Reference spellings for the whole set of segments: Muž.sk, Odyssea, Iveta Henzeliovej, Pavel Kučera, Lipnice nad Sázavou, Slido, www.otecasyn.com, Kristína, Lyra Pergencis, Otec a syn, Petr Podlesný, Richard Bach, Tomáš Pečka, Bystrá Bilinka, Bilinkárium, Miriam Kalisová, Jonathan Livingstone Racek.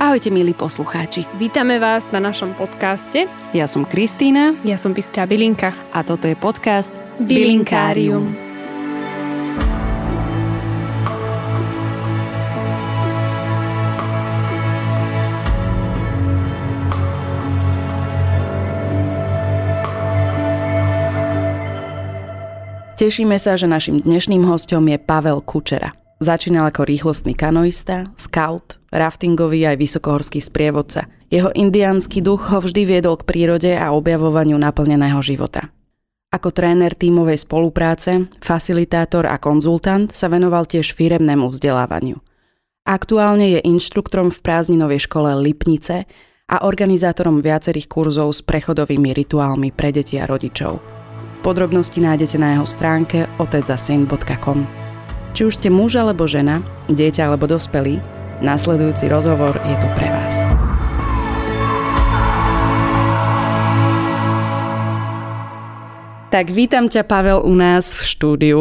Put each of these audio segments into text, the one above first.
Ahojte, milí poslucháči. Vítame vás na našom podcaste. Ja som Kristína. Ja som Bystrá Bilinka. A toto je podcast Bilinkárium. Tešíme sa, že našim dnešným hosťom je Pavel Kučera. Začínal ako rýchlostný kanoista, scout, raftingový aj vysokohorský sprievodca. Jeho indiánsky duch ho vždy viedol k prírode a objavovaniu naplneného života. Ako tréner tímovej spolupráce, facilitátor a konzultant sa venoval tiež firemnému vzdelávaniu. Aktuálne je inštruktorom v prázdninovej škole Lipnice a organizátorom viacerých kurzov s prechodovými rituálmi pre deti a rodičov. Podrobnosti nájdete na jeho stránke otecasyn.com. Či už ste muž alebo žena, dieťa alebo dospelý, nasledujúci rozhovor je tu pre vás. Tak vítam ťa, Pavel, u nás v štúdiu.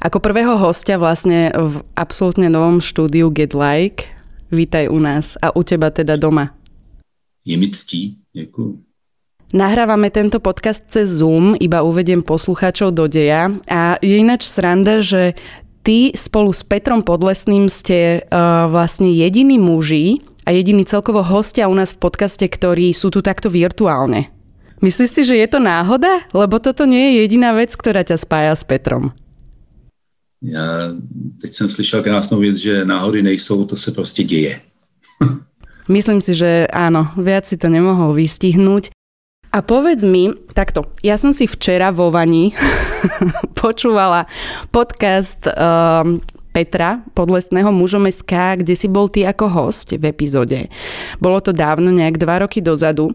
Ako prvého hostia vlastne v absolútne novom štúdiu Get Like. Vítaj u nás a u teba teda doma. Je mi ctí, ďakujem. Nahrávame tento podcast cez Zoom, iba uvediem poslucháčov do deja. A je ináč sranda, že ty spolu s Petrom Podlesným ste vlastne jediní muži a jediní celkovo hostia u nás v podcaste, ktorí sú tu takto virtuálne. Myslíš si, že je to náhoda? Lebo toto nie je jediná vec, ktorá ťa spája s Petrom. Ja teď som slyšel krásnou vec, že náhody nejsou, to sa proste deje. Myslím si, že áno, viac si to nemohol vystihnúť. A povedz mi, takto, ja som si včera vo vani počúvala podcast Petra Podlesného Muž.sk, kde si bol ty ako host v epizóde. Bolo to dávno, nejak 2 roky dozadu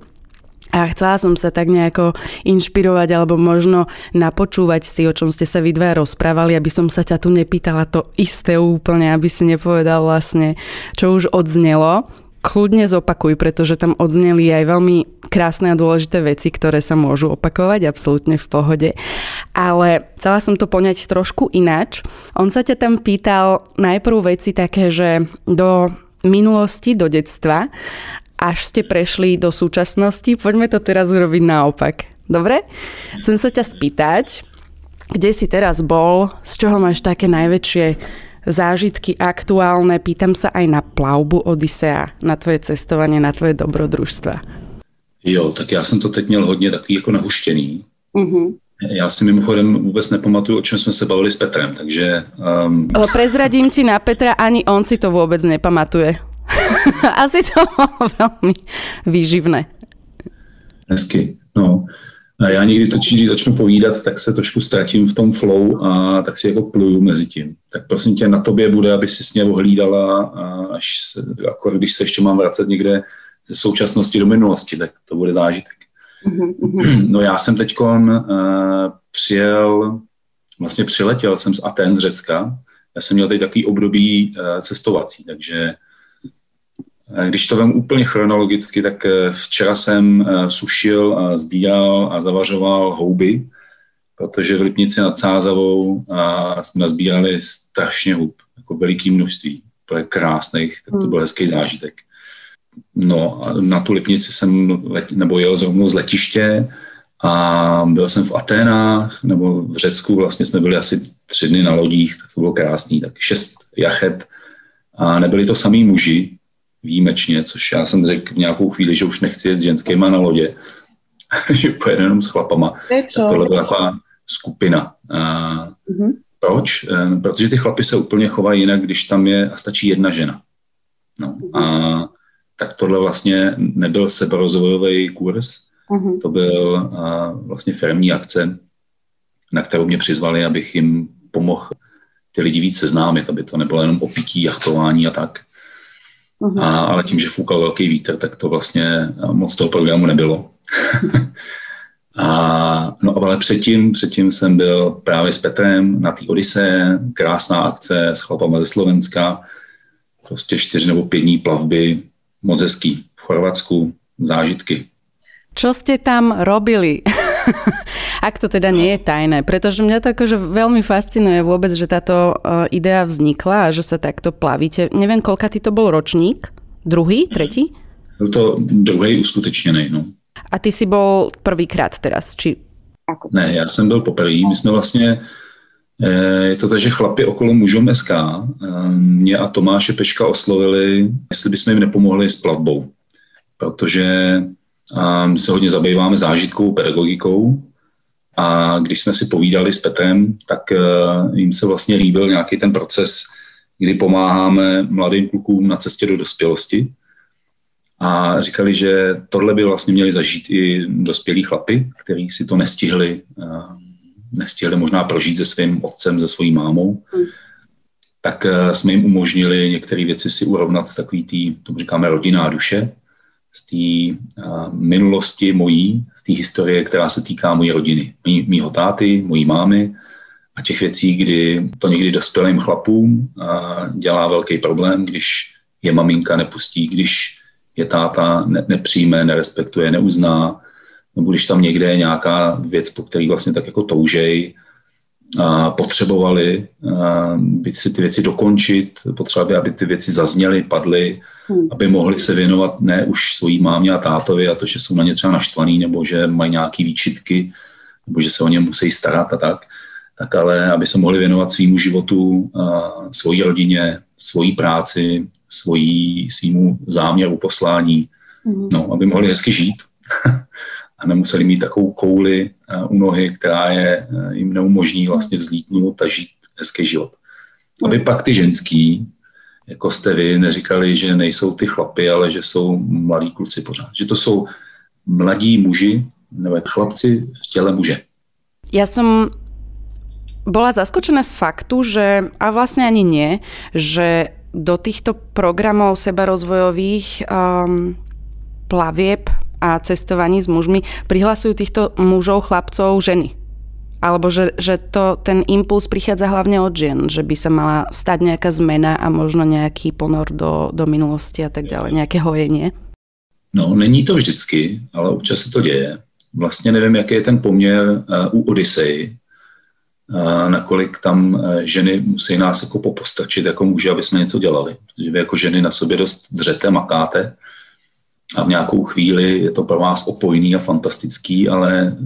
a chcela som sa tak nejako inšpirovať alebo možno napočúvať si, o čom ste sa vy dva rozprávali, aby som sa ťa tu nepýtala to isté úplne, aby si nepovedal vlastne, čo už odznelo. Kľudne zopakuj, pretože tam odzneli aj veľmi krásne a dôležité veci, ktoré sa môžu opakovať, absolútne v pohode. Ale chcela som to poňať trošku ináč. On sa ťa tam pýtal najprv veci také, že do minulosti, do detstva, až ste prešli do súčasnosti. Poďme to teraz urobiť naopak. Dobre? Chcem sa ťa spýtať, kde si teraz bol, z čoho máš také najväčšie zážitky aktuálne, pýtam sa aj na plavbu Odyssea, na tvoje cestovanie, na tvoje dobrodružstva. Jo, tak já jsem to teď měl hodně takový jako nahuštěný. Mm-hmm. Já si mimochodem vůbec nepamatuju, o čem jsme se bavili s Petrem, takže... Prezradím ti na Petra, ani on si to vůbec nepamatuje. Asi to bylo velmi výživné. Hezky, no. A já někdy točím, když začnu povídat, tak se trošku ztratím v tom flow a tak si jako pluju mezi tím. Tak prosím tě, na tobě bude, aby si s ně ohlídala a až se, jako když se ještě mám vracet někde ze současnosti do minulosti, tak to bude zážitek. No já jsem teďkon přiletěl jsem z Aten, z Řecka. Já jsem měl teď takový období cestovací, takže když to vem úplně chronologicky, tak včera jsem sušil a sbíral a zavařoval houby, protože v Lipnici nad Sázavou jsme nazbírali strašně hub, jako veliké množství, to je krásných, tak to byl hezký zážitek. No a na tu Lipnici jsem jel zrovna z letiště a byl jsem v Aténách, nebo v Řecku, vlastně jsme byli asi 3 dny na lodích, tak to bylo krásný, tak 6 jachet a nebyli to samý muži, výjimečně, což já jsem řekl v nějakou chvíli, že už nechci jet s ženskýma na lodě, že pojedu jenom s chlapama. Tohle byla taková skupina. Proč? Protože ty chlapy se úplně chovají jinak, když tam je a stačí jedna žena. No, a tak tohle vlastně nebyl seberozvojový kurz, to byl vlastně firemní akce, na kterou mě přizvali, abych jim pomohl ty lidi víc seznámit, aby to nebylo jenom o pití, jachtování a tak. Ale tím, že fúkal velký vítr, tak to vlastně moc toho programu nebylo. Ale předtím jsem byl právě s Petrem na té Odyssee, krásná akce s chlapama ze Slovenska, prostě 4 nebo 5 dní plavby, moc hezký, v Chorvatsku, zážitky. Čo ste tam robili? Ak to teda nie je tajné, pretože mňa to akože veľmi fascinuje vôbec, že táto idea vznikla a že sa takto plavíte. Neviem, koľka ty to bol ročník? Druhý? Tretí? Byl to druhý uskutečněný, no. A ty si bol prvýkrát teraz, či... Ne, já jsem byl poprvý. My jsme vlastně, je to tak, že chlapi okolo Muž.sk mě a Tomáše Pečka oslovili, jestli bychom jim nepomohli s plavbou. Protože my se hodně zabýváme zážitkovou pedagogikou a když jsme si povídali s Petrem, tak jim se vlastně líbil nějaký ten proces, kdy pomáháme mladým klukům na cestě do dospělosti. A říkali, že tohle by vlastně měli zažít i dospělí chlapy, kteří si to nestihli možná prožít se svým otcem, se svojí mámou. Tak jsme jim umožnili některé věci si urovnat z takový tý, tomu říkáme rodinná duše, z té minulosti mojí, z té historie, která se týká mojí rodiny, mýho táty, mojí mámy a těch věcí, kdy to někdy dospělým chlapům dělá velký problém, když je maminka nepustí, když je táta nepřijme, nerespektuje, neuzná, nebo když tam někde je nějaká věc, po který vlastně tak jako toužej, potřebovali si ty věci dokončit, potřebovali, aby ty věci zazněly, padly, aby mohli se věnovat ne už svojí mámě a tátovi a to, že jsou na ně třeba naštvaný, nebo že mají nějaký výčitky, nebo že se o ně musí starat a tak, tak ale aby se mohli věnovat svýmu životu, svojí rodině, svojí práci, svýmu záměru, poslání, no, aby mohli hezky žít a nemuseli mít takovou kouli u nohy, která je jim neumožní vlastně vzlítnout a žít hezký život. Aby pak ty ženský, jako jste vy, neříkali, že nejsou ty chlapy, ale že jsou mladí kluci pořád. Že to jsou mladí muži, nebo chlapci v těle muže. Já jsem... bola zaskočená z faktu, že, a vlastne ani nie, že do týchto programov sebarozvojových plavieb a cestovaní s mužmi prihlasujú týchto mužov, chlapcov, ženy. Alebo že to, ten impuls prichádza hlavne od žien, že by sa mala stať nejaká zmena a možno nejaký ponor do minulosti a tak ďalej, nejaké hojenie. No, není to vždycky, ale občas se to děje. Vlastně nevím, jaký je ten poměr u Odyssey, nakolik tam ženy musí nás jako popostačit jako muži, aby jsme něco dělali. Protože vy jako ženy na sobě dost dřete, makáte a v nějakou chvíli je to pro vás opojný a fantastický, ale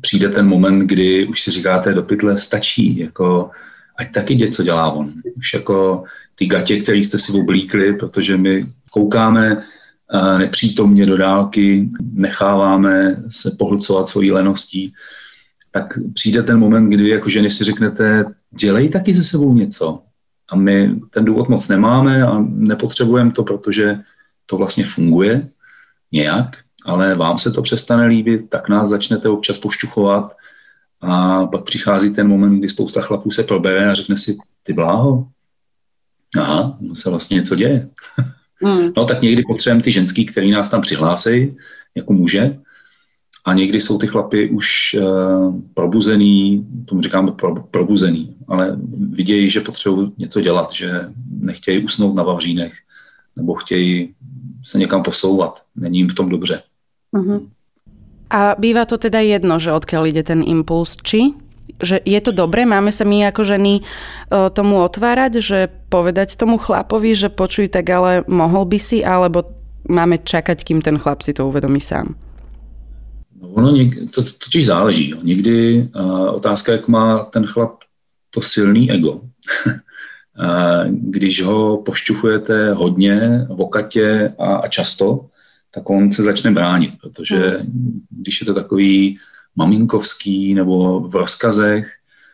přijde ten moment, kdy už si říkáte do pytle, stačí, jako, ať taky dět, co dělá on. Už jako ty gatě, které jste si oblíkli, protože my koukáme nepřítomně do dálky, necháváme se pohlcovat svojí leností, tak přijde ten moment, kdy jako ženy si řeknete, dělej taky se sebou něco. A my ten důvod moc nemáme a nepotřebujeme to, protože to vlastně funguje nějak, ale vám se to přestane líbit, tak nás začnete občas pošťuchovat a pak přichází ten moment, kdy spousta chlapů se probere a řekne si, ty bláho, aha, se vlastně něco děje. No tak někdy potřebujeme ty ženský, který nás tam přihlásí jako muže, a někdy jsou ty chlapy už probuzený, tomu říkáme probuzený, ale vidějí, že potřebují něco dělat, že nechtějí usnout na vavřínech nebo chtějí se někam posouvat. Není jim v tom dobře. Uh-huh. A bývá to teda jedno, že odkiaľ ide ten impuls, či? Že je to dobré? Máme sa my ako ženy tomu otvárať, že povedať tomu chlapovi, že počuj, tak ale mohol by si, alebo máme čakať, kým ten chlap si to uvedomí sám? Ono to totiž záleží. Jo. Někdy otázka, jak má ten chlap to silný ego. Když ho pošťuchujete hodně, vokatě a často, tak on se začne bránit, protože když je to takový maminkovský nebo v rozkazech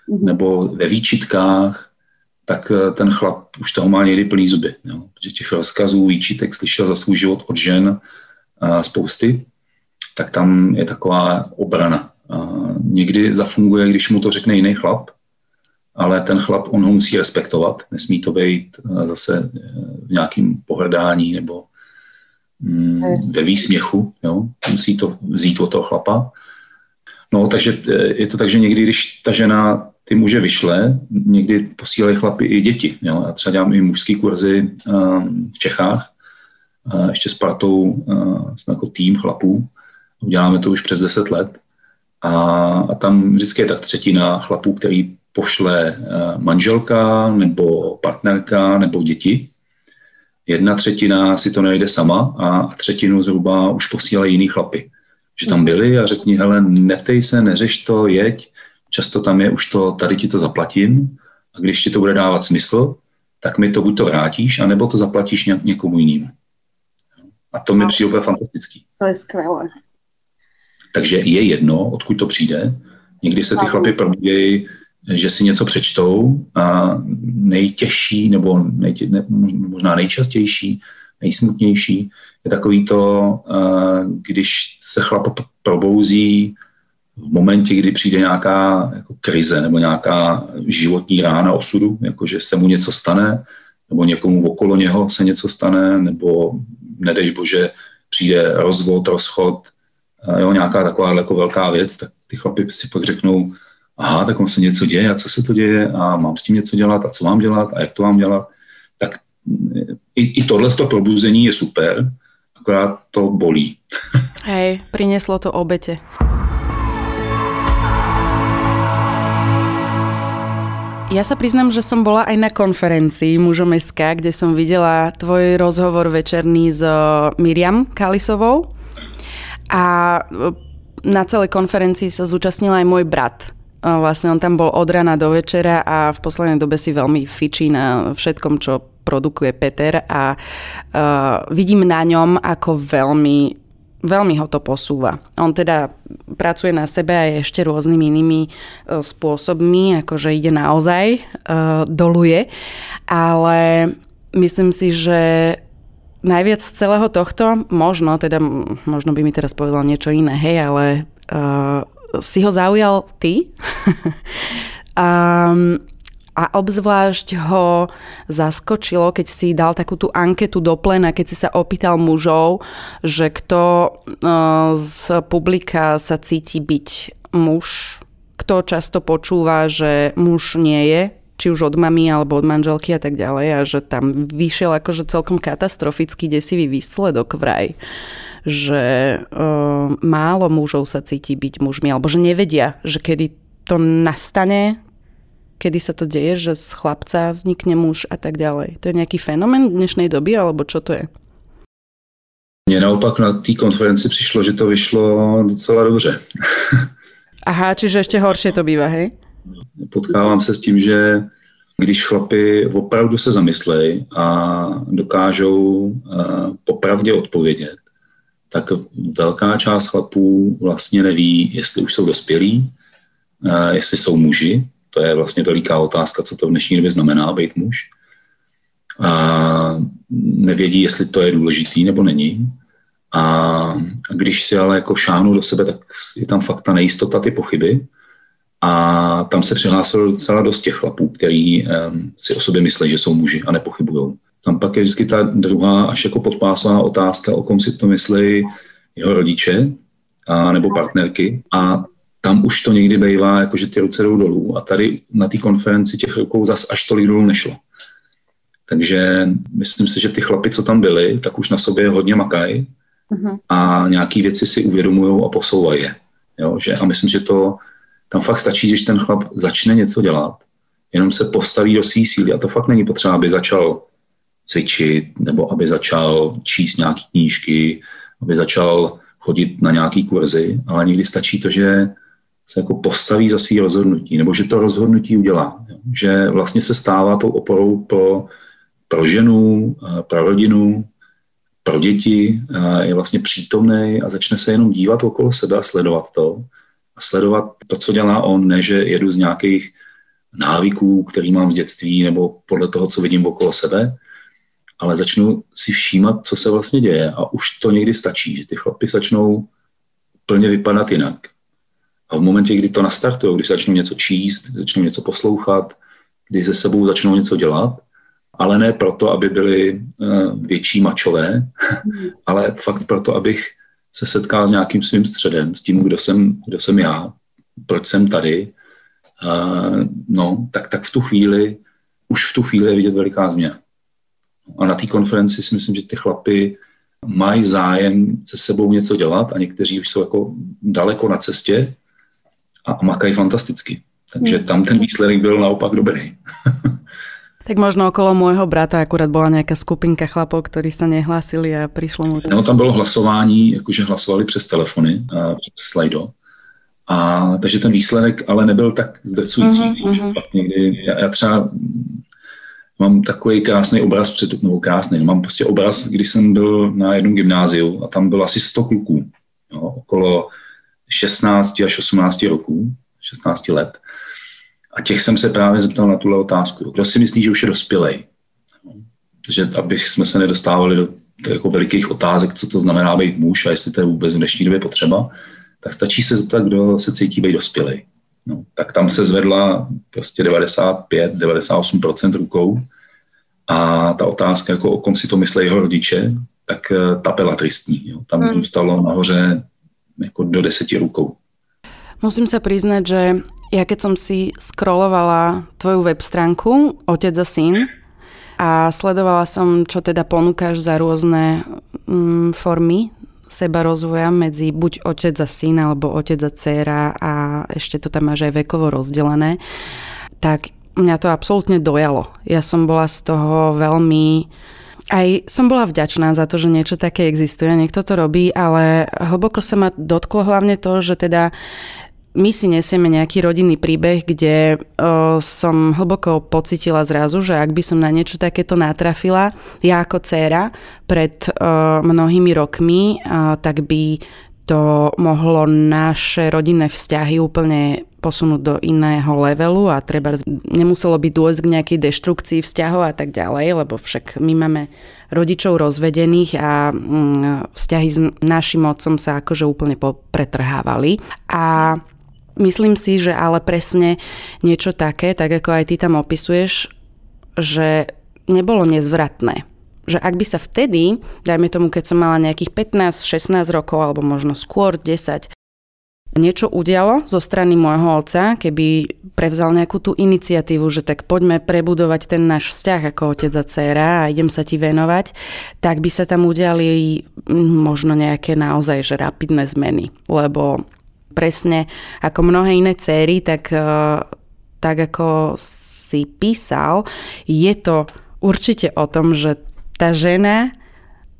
nebo ve výčitkách, tak ten chlap už toho má někdy plný zuby. Jo. Protože těch rozkazů, výčitek slyšel za svůj život od žen spousty, tak tam je taková obrana. Někdy zafunguje, když mu to řekne jiný chlap, ale ten chlap, on ho musí respektovat, nesmí to být zase v nějakým pohrdání nebo ve výsměchu, jo? Musí to vzít od toho chlapa. No, takže je to tak, že někdy, když ta žena ty muže vyšle, někdy posílají chlapy i děti. Jo? Já třeba dělám i mužský kurzy v Čechách, ještě s Partou jsme jako tým chlapů, děláme to už přes 10 let a tam vždycky je tak třetina chlapů, který pošle manželka nebo partnerka nebo děti jedna třetina si to nejde sama a třetinu zhruba už posílají jiný chlapy. Že tam byli a řekni, hele, neptej se, neřeš to, jeď, často tam je, už to, tady ti to zaplatím a když ti to bude dávat smysl, tak mi to buď to vrátíš, anebo to zaplatíš někomu jinému. A to mi přijde úplně fantastický. To je skvělé. Takže je jedno, odkud to přijde. Někdy se ty chlapy probíjejí, že si něco přečtou a nejtěžší, nebo možná nejčastější, nejsmutnější je takový to, když se chlap probouzí v momentě, kdy přijde nějaká jako krize nebo nějaká životní rána osudu, jako že se mu něco stane, nebo někomu okolo něho se něco stane, nebo nedej bože přijde rozvod, rozchod, jo, nějaká taková jako velká věc, tak ty chlapi si pak řeknou, aha, tak on se něco děje a co se to děje a mám s tím něco dělat a co mám dělat a jak to mám dělat, tak i tohle probuzení je super, akorát to bolí. Hej, prinieslo to obete. Ja sa priznám, že som bola aj na konferencii Muž.sk, kde som videla tvoj rozhovor večerný s Miriam Kalisovou a na celej konferencii sa zúčastnil aj môj brat. Vlastne on tam bol od rana do večera a v poslednej dobe si veľmi fičí na všetkom, čo produkuje Peter a vidím na ňom, ako veľmi ho to posúva. On teda pracuje na sebe a je ešte rôznymi inými spôsobmi, akože ide naozaj, doluje. Ale myslím si, že najviac z celého tohto, možno by mi teraz povedal niečo iné, hej, ale si ho zaujal ty. A obzvlášť ho zaskočilo, keď si dal takú tú anketu do plena, keď si sa opýtal mužov, že kto z publika sa cíti byť muž, kto často počúva, že muž nie je, či už od mami alebo od manželky a tak ďalej, a že tam vyšiel akože celkom katastrofický desivý výsledok vraj, že málo mužov sa cíti byť mužmi, alebo že nevedia, že kedy to nastane, kedy sa to deje, že z chlapca vznikne muž a tak ďalej. To je nejaký fenomén dnešnej doby, alebo čo to je? Mne naopak na té konferenci přišlo, že to vyšlo docela dobře. Aha, čiže ešte horšie to býva, hej? Potkávám se s tím, že když chlapi opravdu se zamyslejí a dokážou popravdě odpovědět, tak velká část chlapů vlastně neví, jestli už jsou dospělí, jestli jsou muži. To je vlastně veliká otázka, co to v dnešní době znamená být muž. A nevědí, jestli to je důležitý nebo není. A když si ale jako šáhnou do sebe, tak je tam fakt ta nejistota, ty pochyby. A tam se přihlásilo docela dost těch chlapů, který si o sobě myslí, že jsou muži a nepochybujou. Tam pak je vždycky ta druhá až jako podpásová otázka, o kom si to myslí jeho rodiče a, nebo partnerky. A tam už to někdy bývá, jakože ty ruce jdou dolů a tady na té konferenci těch rukou zas až tolik dolů nešlo. Takže myslím si, že ty chlapi, co tam byli, tak už na sobě hodně makají a nějaký věci si uvědomují a posouvají je. Jo, že? A myslím, že to tam fakt stačí, když ten chlap začne něco dělat, jenom se postaví do svý síly a to fakt není potřeba, aby začal cvičit nebo aby začal číst nějaký knížky, aby začal chodit na nějaký kurzy, ale někdy stačí to, že se jako postaví za svý rozhodnutí, nebo že to rozhodnutí udělá. Že vlastně se stává tou oporou pro ženu, pro rodinu, pro děti, je vlastně přítomnej a začne se jenom dívat okolo sebe a sledovat to. A sledovat to, co dělá on, ne, že jedu z nějakých návyků, který mám z dětství, nebo podle toho, co vidím okolo sebe, ale začnu si všímat, co se vlastně děje a už to někdy stačí, že ty chlapi začnou plně vypadat jinak. A v momentě, kdy to nastartujou, když začnou něco číst, začnou něco poslouchat, když se sebou začnou něco dělat, ale ne proto, aby byli větší mačové, ale fakt proto, abych se setkal s nějakým svým středem, s tím, kdo jsem já, proč jsem tady, tak v tu chvíli je vidět veliká změna. A na té konferenci si myslím, že ty chlapi mají zájem se sebou něco dělat a někteří už jsou jako daleko na cestě a makají fantasticky. Takže tam ten výsledek byl naopak dobrý. Tak možno okolo môjho brata akurát bola nejaká skupinka chlapov, ktorí sa nehlásili a prišlo mu to. No tam bylo hlasování, jakože hlasovali přes telefony, přes Slido. A takže ten výsledek ale nebyl tak zdrcující. Já třeba mám takový krásný obraz před, nebo krásný, no, mám prostě obraz, když jsem byl na jednom gymnáziu a tam bylo asi 100 kluků, jo, okolo 16 až 18 roků, 16 let. A těch jsem se právě zeptal na tuhle otázku. Kdo si myslí, že už je dospělej? Že abych jsme se nedostávali do jako velikých otázek, co to znamená být muž a jestli to je vůbec v dnešní době potřeba, tak stačí se zeptat, kdo se cítí být dospělej. No, tak tam se zvedla prostě 95-98% rukou a ta otázka, jako o kom si to myslí jeho rodiče, tak ta byla tristní. Jo. Tam zůstalo nahoře jako do 10 rukou. Musím sa priznať, že ja keď som si scrollovala tvoju web stránku Otec a syn a sledovala som, čo teda ponúkaš za rôzne formy sebarozvoja medzi buď otec a syn alebo otec a dcéra a ešte to tam máš aj vekovo rozdelené, tak mňa to absolútne dojalo. Ja som bola z toho veľmi... Aj som bola vďačná za to, že niečo také existuje, niekto to robí, ale hlboko sa ma dotklo hlavne to, že teda my si nesieme nejaký rodinný príbeh, kde som hlboko pocitila zrazu, že ak by som na niečo takéto natrafila, ja ako dcéra pred mnohými rokmi, tak by to mohlo naše rodinné vzťahy úplne posunúť do iného levelu a treba nemuselo by dôjsť k nejakej deštrukcii vzťahov a tak ďalej, lebo však my máme rodičov rozvedených a vzťahy s našim otcom sa akože úplne pretrhávali. A myslím si, že ale presne niečo také, tak ako aj ty tam opisuješ, že nebolo nezvratné. Že ak by sa vtedy, dajme tomu, keď som mala nejakých 15-16 rokov alebo možno skôr 10, niečo udialo zo strany môjho otca, keby prevzal nejakú tú iniciatívu, že tak poďme prebudovať ten náš vzťah ako otec a dcéra a idem sa ti venovať, tak by sa tam udiali možno nejaké naozaj že rapidné zmeny. Lebo presne ako mnohé iné céry, tak ako si písal, je to určite o tom, že tá žena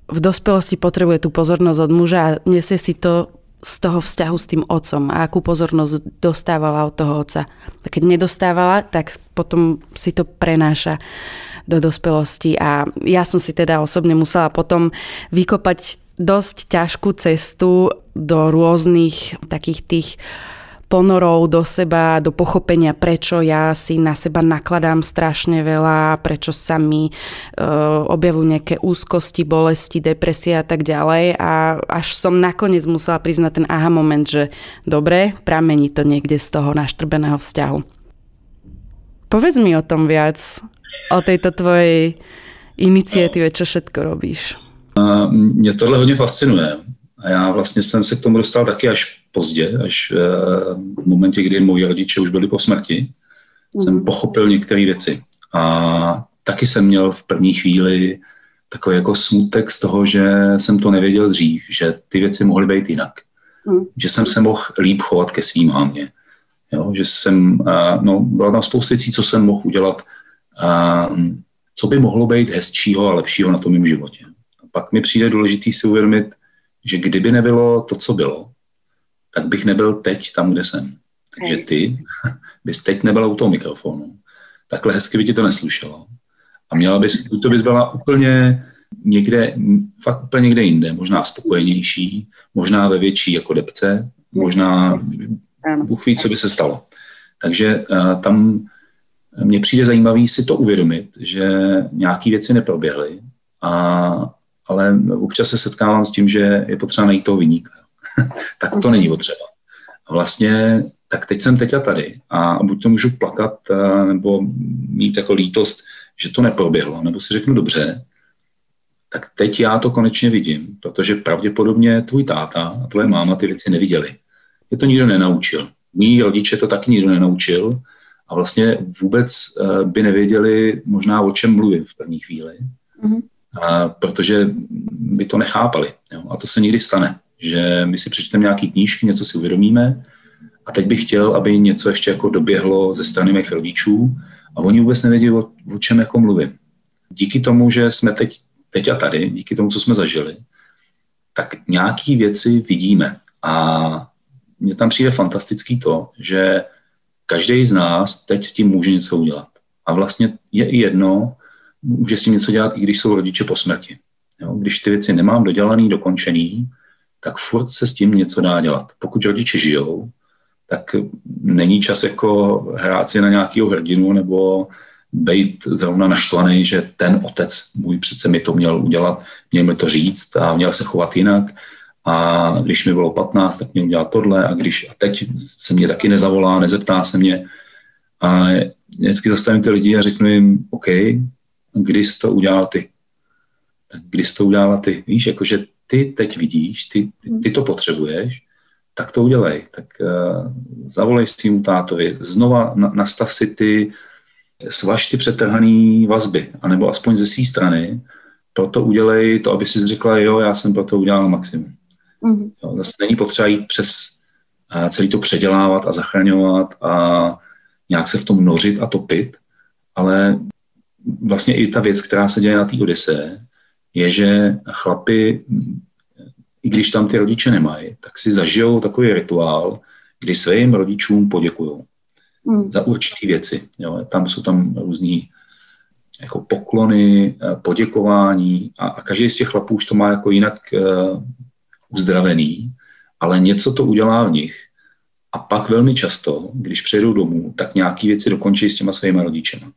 v dospelosti potrebuje tú pozornosť od muža a nesie si to z toho vzťahu s tým otcom a akú pozornosť dostávala od toho otca. A keď nedostávala, tak potom si to prenáša do dospelosti a ja som si teda osobne musela potom vykopať dosť ťažkú cestu do rôznych takých tých ponorov do seba, do pochopenia, prečo ja si na seba nakladám strašne veľa, prečo sa mi objavujú nejaké úzkosti, bolesti, depresie a tak ďalej. A až som nakoniec musela priznať ten aha moment, že dobre, pramení to niekde z toho naštrbeného vzťahu. Povedz mi o tom viac, o tejto tvojej iniciatíve, čo všetko robíš. Mne tohle hodne fascinuje. A já vlastně jsem se k tomu dostal taky až pozdě, až v momentě, kdy moji rodiče už byli po smrti, jsem pochopil některé věci. A taky jsem měl v první chvíli takový jako smutek z toho, že jsem to nevěděl dřív, že ty věci mohly být jinak. Že jsem se mohl líp chovat ke svým hámě. Jo, že jsem, no, byla tam spousta věcí, co jsem mohl udělat, co by mohlo být hezčího a lepšího na tom mým životě. A pak mi přijde důležitý si uvědomit, že kdyby nebylo to, co bylo, tak bych nebyl teď tam, kde jsem. Takže ty bys teď nebyla u toho mikrofonu. Takhle hezky by ti to neslušelo. A měla bys, to bys byla úplně někde, fakt úplně někde jinde, možná spokojenější, možná ve větší jako depce, možná Bůh ví, co by se stalo. Takže tam mně přijde zajímavý si to uvědomit, že nějaký věci neproběhly a ale občas se setkávám s tím, že je potřeba najít toho viníka. Tak to není potřeba. A vlastně, tak teď jsem teď a tady a buď to můžu plakat nebo mít jako lítost, že to neproběhlo, nebo si řeknu dobře, tak teď já to konečně vidím, protože pravděpodobně tvůj táta a tvoje máma ty věci neviděli. Je to nikdo nenaučil. Mí rodiče to taky nikdo nenaučil a vlastně vůbec by nevěděli možná o čem mluvím v první chvíli. Protože by to nechápali. Jo? A to se nikdy stane, že my si přečteme nějaké knížky, něco si uvědomíme a teď bych chtěl, aby něco ještě jako doběhlo ze strany mých rodičů a oni vůbec nevědí, o čem jako mluvím. Díky tomu, že jsme teď a tady, díky tomu, co jsme zažili, tak nějaký věci vidíme. A mně tam přijde fantastický to, že každý z nás teď s tím může něco udělat. A vlastně je i jedno, může s tím něco dělat, i když jsou rodiče po smrti. Jo? Když ty věci nemám dodělaný, dokončený, tak furt se s tím něco dá dělat. Pokud rodiče žijou, tak není čas jako hrát si na nějakého hrdinu nebo být zrovna naštvaný, že ten otec můj přece mi to měl udělat, měl mi to říct a měl se chovat jinak. A když mi bylo 15, tak měl udělat tohle a teď se mě taky nezavolá, nezeptá se mě. A vždycky zastavím ty lidi a řeknu jim, OK, kdy jsi to udělal ty? Tak kdy jsi to udělala ty? Víš, jakože ty teď vidíš, ty to potřebuješ, tak to udělej. Tak zavolej svým tátovi, znova nastav si ty, svaž ty přetrhaný vazby, anebo aspoň ze své strany, proto udělej to, aby si řekla, jo, já jsem proto udělal maximum. Mm-hmm. Jo, zase není potřeba jít přes celý to předělávat a zachraňovat a nějak se v tom nořit a topit, ale vlastně i ta věc, která se děje na té Odyssee, je, že chlapi, i když tam ty rodiče nemají, tak si zažijou takový rituál, kdy svým rodičům poděkujou za určitý věci. Jo. Tam jsou tam různý jako poklony, poděkování a každý z těch chlapů už to má jako jinak uzdravený, ale něco to udělá v nich. A pak velmi často, když přijedou domů, tak nějaké věci dokončí s těma svýma rodičema.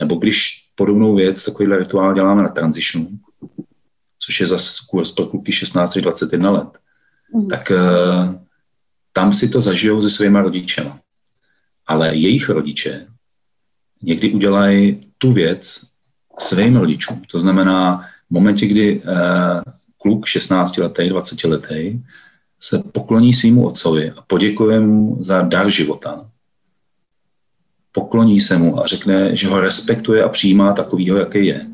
Nebo když podobnou věc, takovýhle rituál děláme na Transitionu, což je zase kurz pro kluky 16-21 let, tak tam si to zažijou se svýma rodičema. Ale jejich rodiče někdy udělají tu věc svým rodičům. To znamená, v momentě, kdy kluk 16-letý, 20-letý se pokloní svýmu otcovi a poděkuje mu za dar života, pokloní se mu a řekne, že ho respektuje a přijímá takovýho, jaký je.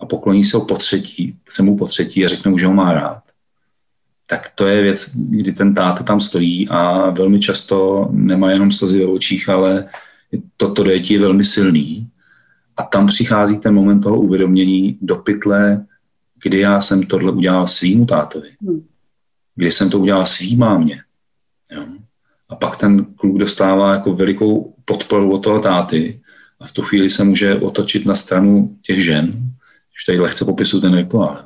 A pokloní se mu potřetí a řekne mu, že ho má rád. Tak to je věc, kdy ten táta tam stojí a velmi často nemá jenom slzy ve očích, ale toto dojetí je velmi silný. A tam přichází ten moment toho uvědomění do pytle, kdy já jsem tohle udělal svýmu tátovi. Kdy jsem to udělal svý mámě. Jo? A pak ten kluk dostává jako velikou podporu od toho táty a v tu chvíli se může otočit na stranu těch žen, když tady lehce popisu ten rituál.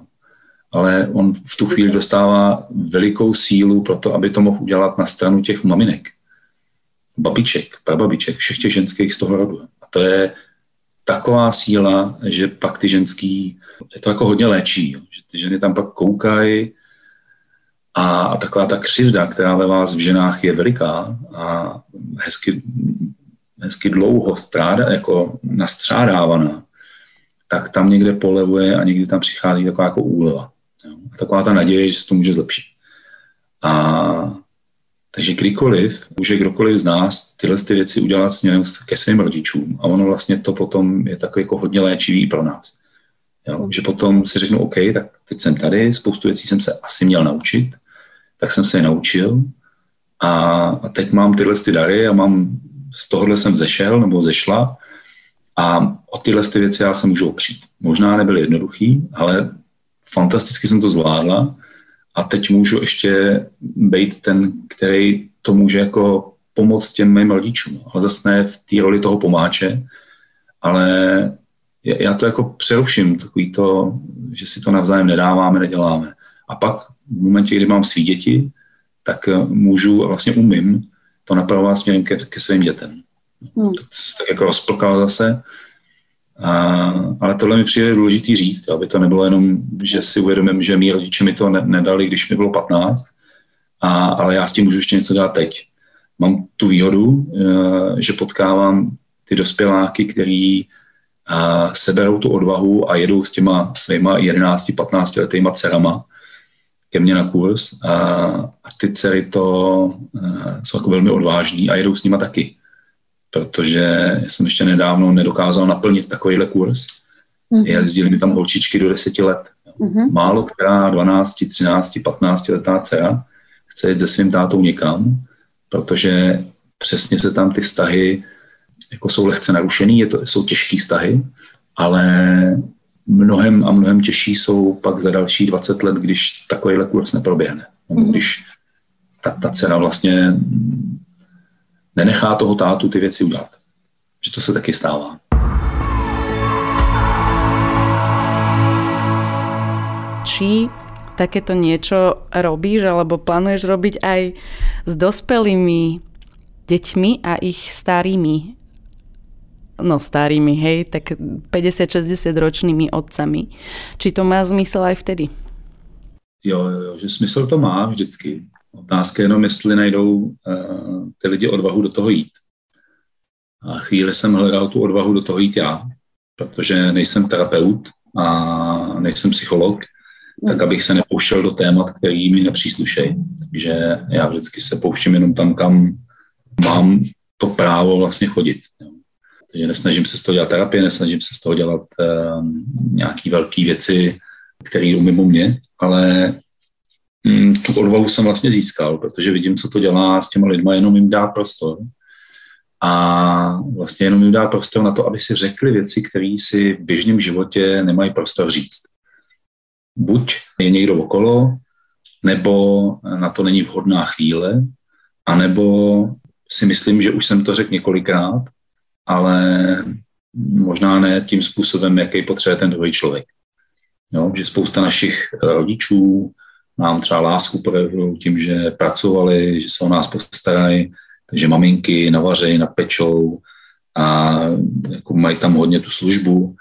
Ale on v tu chvíli dostává velikou sílu pro to, aby to mohl udělat na stranu těch maminek, babiček, prababiček, všech těch ženských z toho rodu. A to je taková síla, že pak ty ženský, je to jako hodně léčí, že ty ženy tam pak koukají a taková ta křivda, která ve vás v ženách je veliká a hezky dlouho jako nastřádávaná, tak tam někde polevuje a někdy tam přichází taková jako úleva. Jo? Taková ta naděje, že se to může zlepšit. Takže kdykoliv, může kdokoliv z nás tyhle ty věci udělat směrem ke svým rodičům a ono vlastně to potom je takový jako hodně léčivý i pro nás. Jo? Že potom si řeknu, OK, tak teď jsem tady, spoustu věcí jsem se asi měl naučit, tak jsem se je naučil a teď mám tyhle ty dary a z tohohle jsem zešel nebo zešla. A o tyhle věci já se můžu opřít. Možná nebyly jednoduchý, ale fantasticky jsem to zvládla a teď můžu ještě být ten, který to může jako pomoct těm mým rodičům. Ale zase ne v té roli toho pomáče, ale já to jako přeruším, takový to, že si to navzájem nedáváme, neděláme. A pak v momentě, kdy mám svý děti, tak můžu a vlastně umím to napravovat směrem ke svým dětem. Tak se tak jako rozplkal zase, ale tohle mi přijde důležitý říct, aby to nebylo jenom, že si uvědomím, že mý rodiče mi to nedali, když mi bylo 15, ale já s tím můžu ještě něco dělat teď. Mám tu výhodu, že potkávám ty dospěláky, který seberou tu odvahu a jedou s těma svýma 11-15 letýma dcerama ke mně na kurz a ty dcery to jsou jako velmi odvážní a jedou s nima taky. Protože jsem ještě nedávno nedokázal naplnit takovýhle kurz. Jezdili mi tam holčičky do 10 let. Málo která 12, 13, 15 letá dcera chce jít se svým tátou někam, protože přesně se tam ty vztahy jako jsou lehce narušený, jsou těžký vztahy, ale mnohem a mnohem těžší jsou pak za další 20 let, když takovýhle kurz neproběhne. Mm-hmm. Když ta dcera vlastně nenechá toho tátu ty věci udělat. Že to se taky stává. Či takéto niečo robíš alebo plánuješ robiť aj s dospelými deťmi a ich starými, no starými, hej, tak 50-60 ročnými otcami. Či to má zmysel aj vtedy? Jo, že smysl to má vždycky. Otázka jenom, jestli najdou ty lidi odvahu do toho jít. A chvíli jsem hledal tu odvahu do toho jít já, protože nejsem terapeut a nejsem psycholog, tak abych se nepouštěl do témat, který mi nepříslušejí. Takže já vždycky se pouštím jenom tam, kam mám to právo vlastně chodit. Takže nesnažím se z toho dělat terapie, nesnažím se z toho dělat nějaký velký věci, které jdou mimo mě, ale tu odvahu jsem vlastně získal, protože vidím, co to dělá s těma lidma, jenom jim dá prostor. A vlastně jenom jim dá prostor na to, aby si řekli věci, které si v běžném životě nemají prostor říct. Buď je někdo okolo, nebo na to není vhodná chvíle, anebo si myslím, že už jsem to řekl několikrát, ale možná ne tím způsobem, jaký potřebuje ten druhý člověk. Jo? Že spousta našich rodičů nám třeba lásku projevují tím, že pracovali, že se o nás postarají, takže maminky navařejí, napečou a jako mají tam hodně tu službu.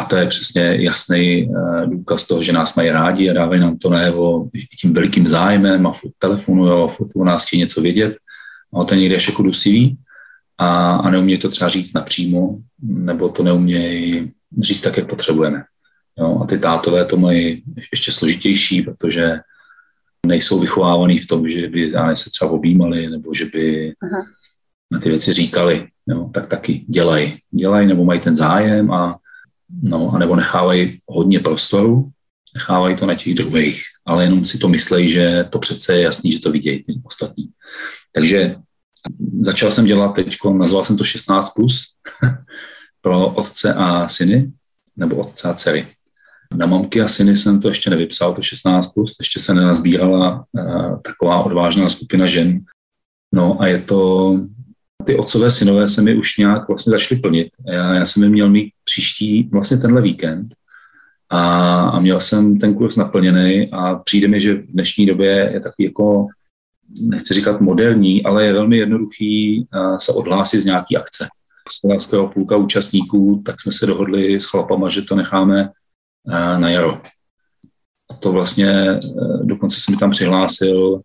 A to je přesně jasný důkaz toho, že nás mají rádi a dávají nám to najevo tím velikým zájmem a furt telefonujou a furt o nás chtějí něco vědět. A to je někde ještě dusivý a neumějí to třeba říct napřímo, nebo to neumějí říct tak, jak potřebujeme. Jo, a ty tátové to mají ještě složitější, protože nejsou vychovávaný v tom, že by se třeba objímali, nebo že by na ty věci říkali. Jo, tak taky dělají. Dělají nebo mají ten zájem a nebo nechávají hodně prostoru, nechávají to na těch druhých, ale jenom si to myslejí, že to přece je jasný, že to vidějí ty ostatní. Takže začal jsem dělat teďko, nazval jsem to 16+, pro otce a syny, nebo otce a dcery. Na mamky a syny jsem to ještě nevypsal, to 16+, ještě se nenazbírala taková odvážná skupina žen. No a je to... Ty otcové synové se mi už nějak vlastně začaly plnit. Já jsem je měl mít příští, vlastně tenhle víkend a měl jsem ten kurz naplněný a přijde mi, že v dnešní době je takový jako, nechci říkat moderní, ale je velmi jednoduchý se odhlásit z nějaký akce. Z Slovanského půlka účastníků, tak jsme se dohodli s chlapama, že to necháme na jaro. A to vlastně, dokonce se mi tam přihlásil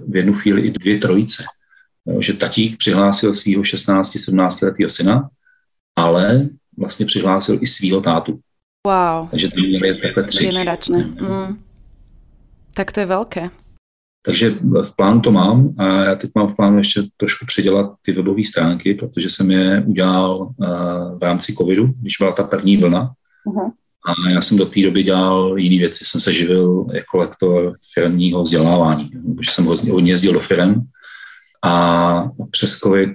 v jednu chvíli i 2 trojice. Že tatík přihlásil svýho 16-17letého syna, ale vlastně přihlásil i svýho tátu. Wow. Takže tam měli takhle 3. Tak to je velké. Takže v plánu to mám a já teď mám v plánu ještě trošku předělat ty webové stránky, protože jsem je udělal v rámci covidu, když byla ta první vlna. Uh-huh. A já jsem do té doby dělal jiné věci. Jsem se živil jako lektor firemního vzdělávání, protože jsem hodně jezdil do firem. A přes covid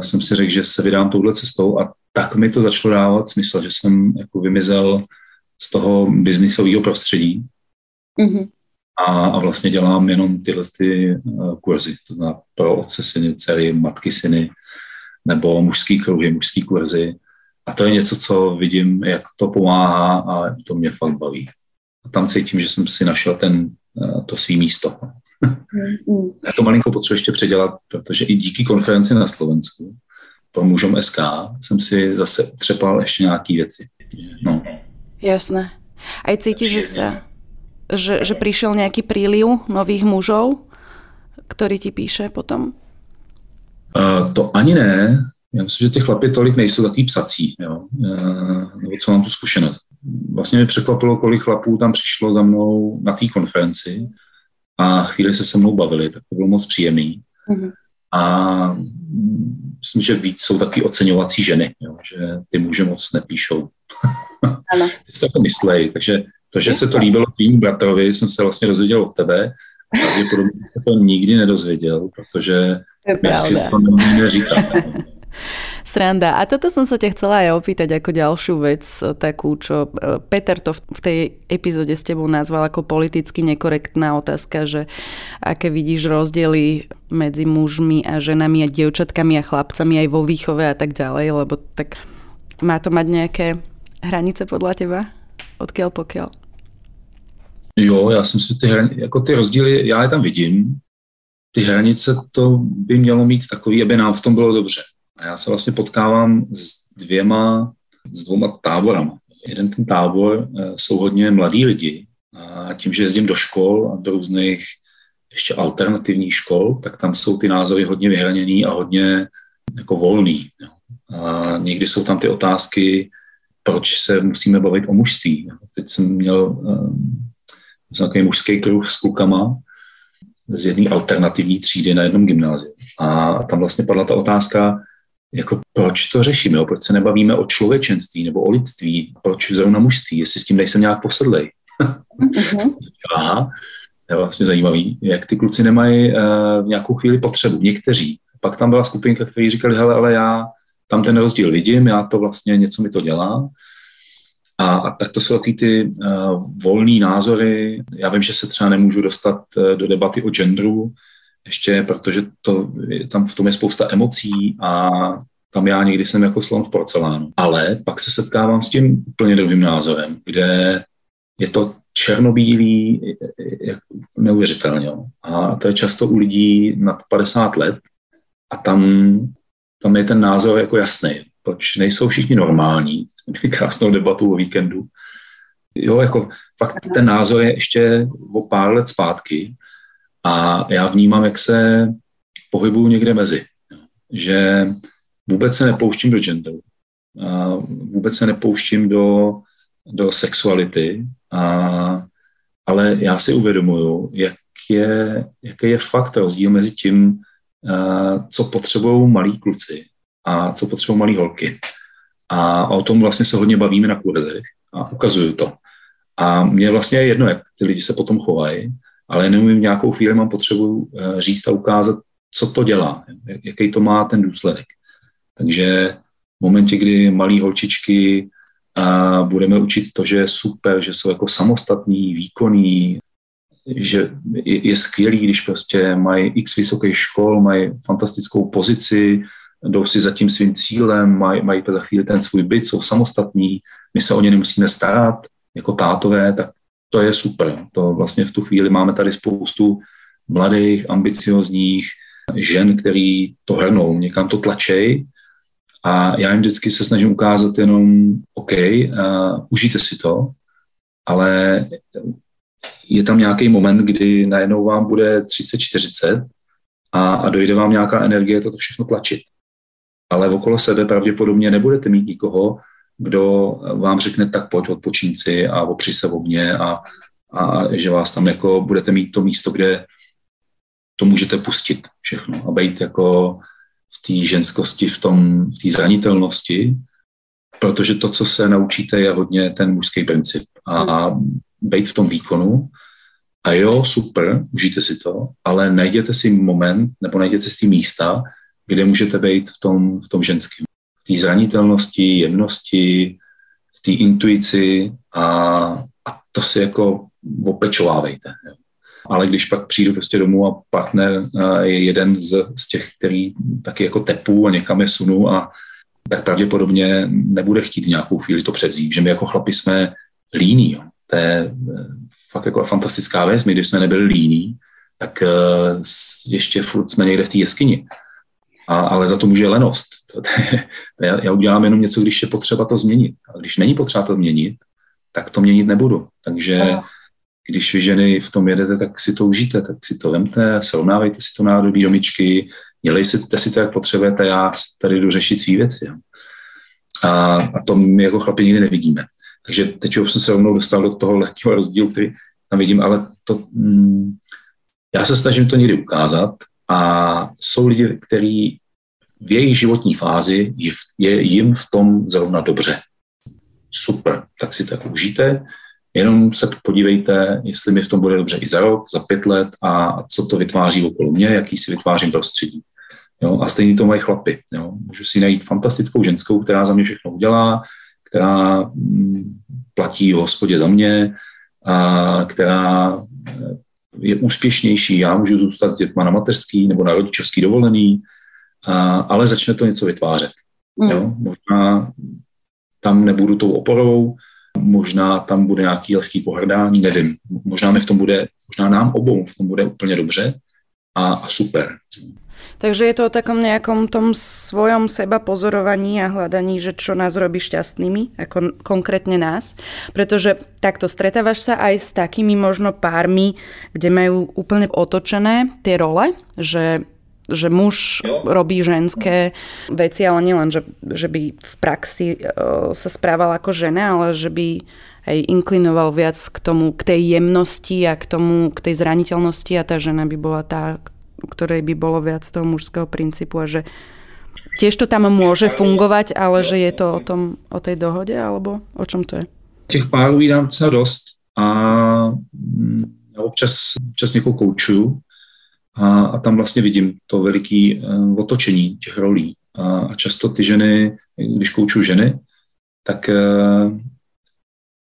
jsem si řekl, že se vydám touhle cestou a tak mi to začalo dávat smysl, že jsem jako vymizel z toho biznisového prostředí a vlastně dělám jenom tyhle ty kurzy, to znamená pro otce, syny, dcery, matky, syny, nebo mužský kruhy, mužský kurzy. A to je něco, co vidím, jak to pomáhá a to mě fakt baví. A tam cítím, že jsem si našel to svý místo. Já to malinko potřebuji ještě předělat, protože i díky konferenci na Slovensku pro Muž.sk jsem si zase třepal ještě nějaký věci. No. Jasné. A cítíš, že prišiel nejaký príliv nových mužov, ktorí ti píše potom? To ani ne. Já myslím, že ty chlapy tolik nejsou takový psací, jo? Nebo co mám tu zkušenost. Vlastně mě překvapilo, kolik chlapů tam přišlo za mnou na té konferenci a chvíli se mnou bavili, tak to bylo moc příjemný. Mm-hmm. A myslím, že víc jsou taky oceňovací ženy, jo? Že ty muže moc nepíšou. Ty si to myslej, takže to, že se to líbilo tvým bratrovi, jsem se vlastně dozvěděl od tebe, takže podobně se to nikdy nedozvěděl, protože my si to neříkáme. Sranda. A toto som sa ťa chcela aj opýtať ako ďalšiu vec, takú, čo Peter to v tej epizóde s tebou nazval ako politicky nekorektná otázka, že aké vidíš rozdiely medzi mužmi a ženami a dievčatkami a chlapcami aj vo výchove a tak ďalej, lebo tak má to mať nejaké hranice podľa teba? Odkiaľ pokiaľ? Jo, já jsem si ty rozdíly, já je tam vidím. Ty hranice to by mělo mít takový, aby nám v tom bylo dobře. A já se vlastně potkávám s dvouma táborama. Jeden ten tábor jsou hodně mladí lidi a tím, že jezdím do škol a do různých ještě alternativních škol, tak tam jsou ty názory hodně vyhraněný a hodně jako volný. Jo. A někdy jsou tam ty otázky, proč se musíme bavit o mužství. Jo. Teď jsem měl takový mužský kruh s klukama z jedné alternativní třídy na jednom gymnáziu. A tam vlastně padla ta otázka, jako proč to řešíme, jo? Proč se nebavíme o člověčenství nebo o lidství, proč zrovna mužství, jestli s tím nejsem nějak posedlej. Mm-hmm. Aha, je vlastně zajímavý, jak ty kluci nemají nějakou chvíli potřebu, někteří. Pak tam byla skupinka, kteří říkali, hele, ale já tam ten rozdíl vidím, já to vlastně, něco mi to dělá. A tak to jsou taky ty volný názory. Já vím, že se třeba nemůžu dostat do debaty o genderu ještě, protože tam v tom je spousta emocí a tam já někdy jsem jako slon v porcelánu. Ale pak se setkávám s tím úplně druhým názorem, kde je to černobílý neuvěřitelně. Jo. A to je často u lidí nad 50 let a tam je ten názor jako jasný. Proč nejsou všichni normální, krásnou debatu o víkendu. Jo, jako fakt ten názor je ještě o pár let zpátky a já vnímám, jak se pohybuju někde mezi. Že vůbec se nepouštím do genderu, vůbec se nepouštím do sexuality, ale já si uvědomuju, jaký je fakt rozdíl mezi tím, co potřebují malí kluci a co potřebují malý holky. A o tom vlastně se hodně bavíme na kurzech a ukazuju to. A mně vlastně je jedno, jak ty lidi se potom chovají, ale neumím nějakou chvíli, mám potřebu říct a ukázat, co to dělá, jaký to má ten důsledek. Takže v momentě, kdy malí holčičky budeme učit to, že je super, že jsou jako samostatní, výkonní, že je skvělý, když prostě mají x vysokých škol, mají fantastickou pozici, jdou si za tím svým cílem, mají za chvíli ten svůj byt, jsou samostatní, my se o ně nemusíme starat jako tátové, tak to je super. To vlastně v tu chvíli máme tady spoustu mladých, ambiciozních žen, který to hrnou, někam to tlačej a já jim vždycky se snažím ukázat jenom OK, užijte si to, ale je tam nějaký moment, kdy najednou vám bude 30-40 a dojde vám nějaká energie toto všechno tlačit. Ale okolo sebe pravděpodobně nebudete mít nikoho, kdo vám řekne, tak pojď odpočíň si a opři se o mě a že vás tam jako budete mít to místo, kde to můžete pustit všechno a být jako v té ženskosti, v té zranitelnosti, protože to, co se naučíte, je hodně ten mužský princip a být v tom výkonu a jo, super, užijte si to, ale najděte si moment nebo najděte si místa, kde můžete být v tom ženském. V té zranitelnosti, jemnosti, v té intuici a to si jako opečovávejte. Ale když pak přijdu prostě domů a partner je jeden z těch, který taky jako tepu a někam je sunu, a tak pravděpodobně nebude chtít v nějakou chvíli to převzít, že my jako chlapi jsme líní. Jo. To je fakt jako fantastická věc. My, když jsme nebyli líní, tak ještě furt jsme někde v té jeskyni. Ale za to může lenost. Já udělám jenom něco, když je potřeba to změnit. A když není potřeba to změnit, tak to měnit nebudu. Takže když vy ženy v tom jedete, tak si to užijte, tak si to vemte, srovnávejte si to nádobí domičky, dělejte si to, jak potřebujete, já tady jdu řešit svý věci. A to my jako chlapi nikdy nevidíme. Takže teď jsem se rovnou dostal do toho lehkého rozdílu, který tam vidím, ale to, já se snažím to někdy ukázat. A jsou lidi, kteří v jejich životní fázi je jim v tom zrovna dobře. Super, tak si tak užijte, jenom se podívejte, jestli mi v tom bude dobře i za rok, za 5 let a co to vytváří okolo mě, jaký si vytvářím prostředí. Jo? A stejně to mají chlapy. Jo? Můžu si najít fantastickou ženskou, která za mě všechno udělá, která platí v hospodě za mě, a která je úspěšnější. Já můžu zůstat s dětma na mateřský nebo na rodičovský dovolený, ale začne to něco vytvářet. Jo? Možná tam nebudu tou oporou, možná tam bude nějaký lehký pohrdání, nevím. Možná nám obou v tom bude úplně dobře a super. Takže je to o takom nejakom tom svojom seba pozorovaní a hľadaní, že čo nás robí šťastnými, ako konkrétne nás. Pretože takto stretávaš sa aj s takými možno pármi, kde majú úplne otočené tie role, že muž robí ženské veci, ale nielen, že by v praxi sa správal ako žena, ale že by aj inklinoval viac k tomu, k tej jemnosti a k tej zraniteľnosti a tá žena by bola tá, ktorej by bolo viac toho mužského princípu a že tiež to tam môže fungovať, ale že je to o tej dohode, alebo o čom to je? Těch párů je nám docela dost a občas někoho koučuju a tam vlastně vidím to veliký otočení těch rolí a často ty ženy, když koučuju ženy, tak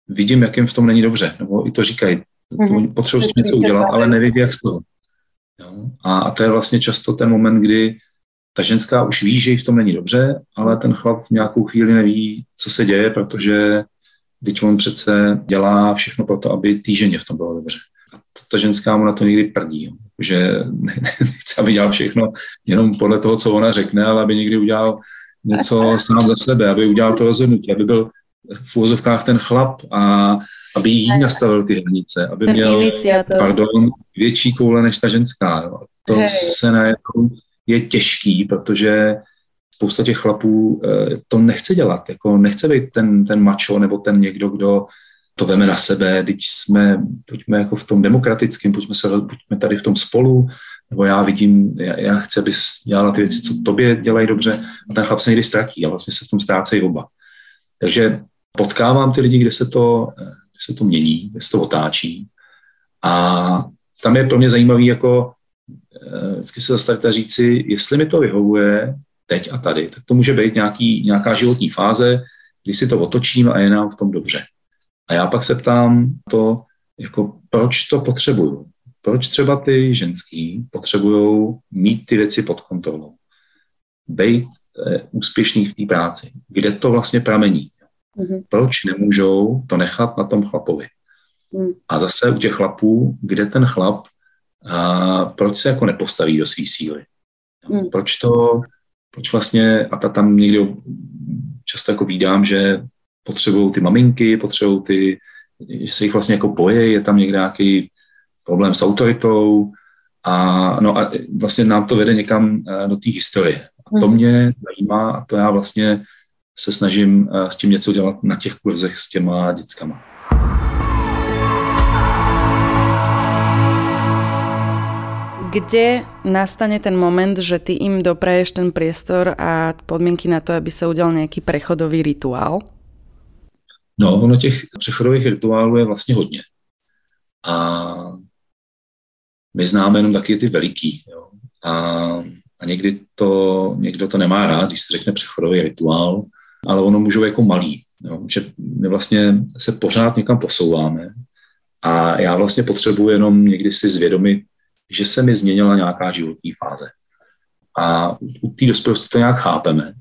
vidím, jak jim v tom není dobře, nebo i to říkají, potřebuji si něco udělat, ale nevědí, jak z toho. Jo? A to je vlastně často ten moment, kdy ta ženská už ví, že jí v tom není dobře, ale ten chlap v nějakou chvíli neví, co se děje, protože teď on přece dělá všechno pro to, aby té ženě v tom bylo dobře. A ta ženská mu na to někdy prdí, jo? Že nechce, aby dělal všechno jenom podle toho, co ona řekne, ale aby někdy udělal něco sám za sebe, aby udělal to rozhodnutí, aby byl v úvozovkách ten chlap a aby jí nastavil ty hranice, aby měl větší koule než ta ženská. Jo. To se najednou je těžký, protože spousta těch chlapů to nechce dělat. Jako nechce být ten mačo nebo ten někdo, kdo to veme na sebe, pojďme jako v tom demokratickém, pojďme tady v tom spolu, nebo já chci, aby dělala ty věci, co tobě dělají dobře, a ten chlap se někdy ztratí a vlastně se v tom ztrácejí oba. Takže potkávám ty lidi, kde se to mění, kde se to otáčí. A tam je pro mě zajímavý, jako vždycky se zastavit a říct si, jestli mi to vyhovuje teď a tady, tak to může být nějaká životní fáze, kdy si to otočím a je nám v tom dobře. A já pak se ptám to, jako proč to potřebuju? Proč třeba ty ženský potřebujou mít ty věci pod kontrolou? Bejt úspěšný v té práci. Kde to vlastně pramení? Proč nemůžou to nechat na tom chlapovi? A zase u těch chlapů, kde ten chlap, proč se jako nepostaví do svý síly? Proč vlastně, a tam někdy často jako vídám, že potřebují ty maminky, že se jich vlastně jako bojí, je tam někde nějaký problém s autoritou a vlastně nám to vede někam do té historie. A to mě zajímá a to já vlastně se snažím s tím něco dělat na těch kurzech s těma dětskama. Kde nastane ten moment, že ty im dopraješ ten priestor a podmienky na to, aby sa udial nejaký prechodový rituál? No, ono těch přechodových rituálů je vlastně hodně. A my známe jenom taky ty veliký. Jo? A někdo to nemá rád, když se řekne přechodový rituál, ale ono můžou jako malý. Jo? Že my vlastně se pořád někam posouváme a já vlastně potřebuji jenom někdy si zvědomit, že se mi změnila nějaká životní fáze. A u té dospělosti to nějak chápeme,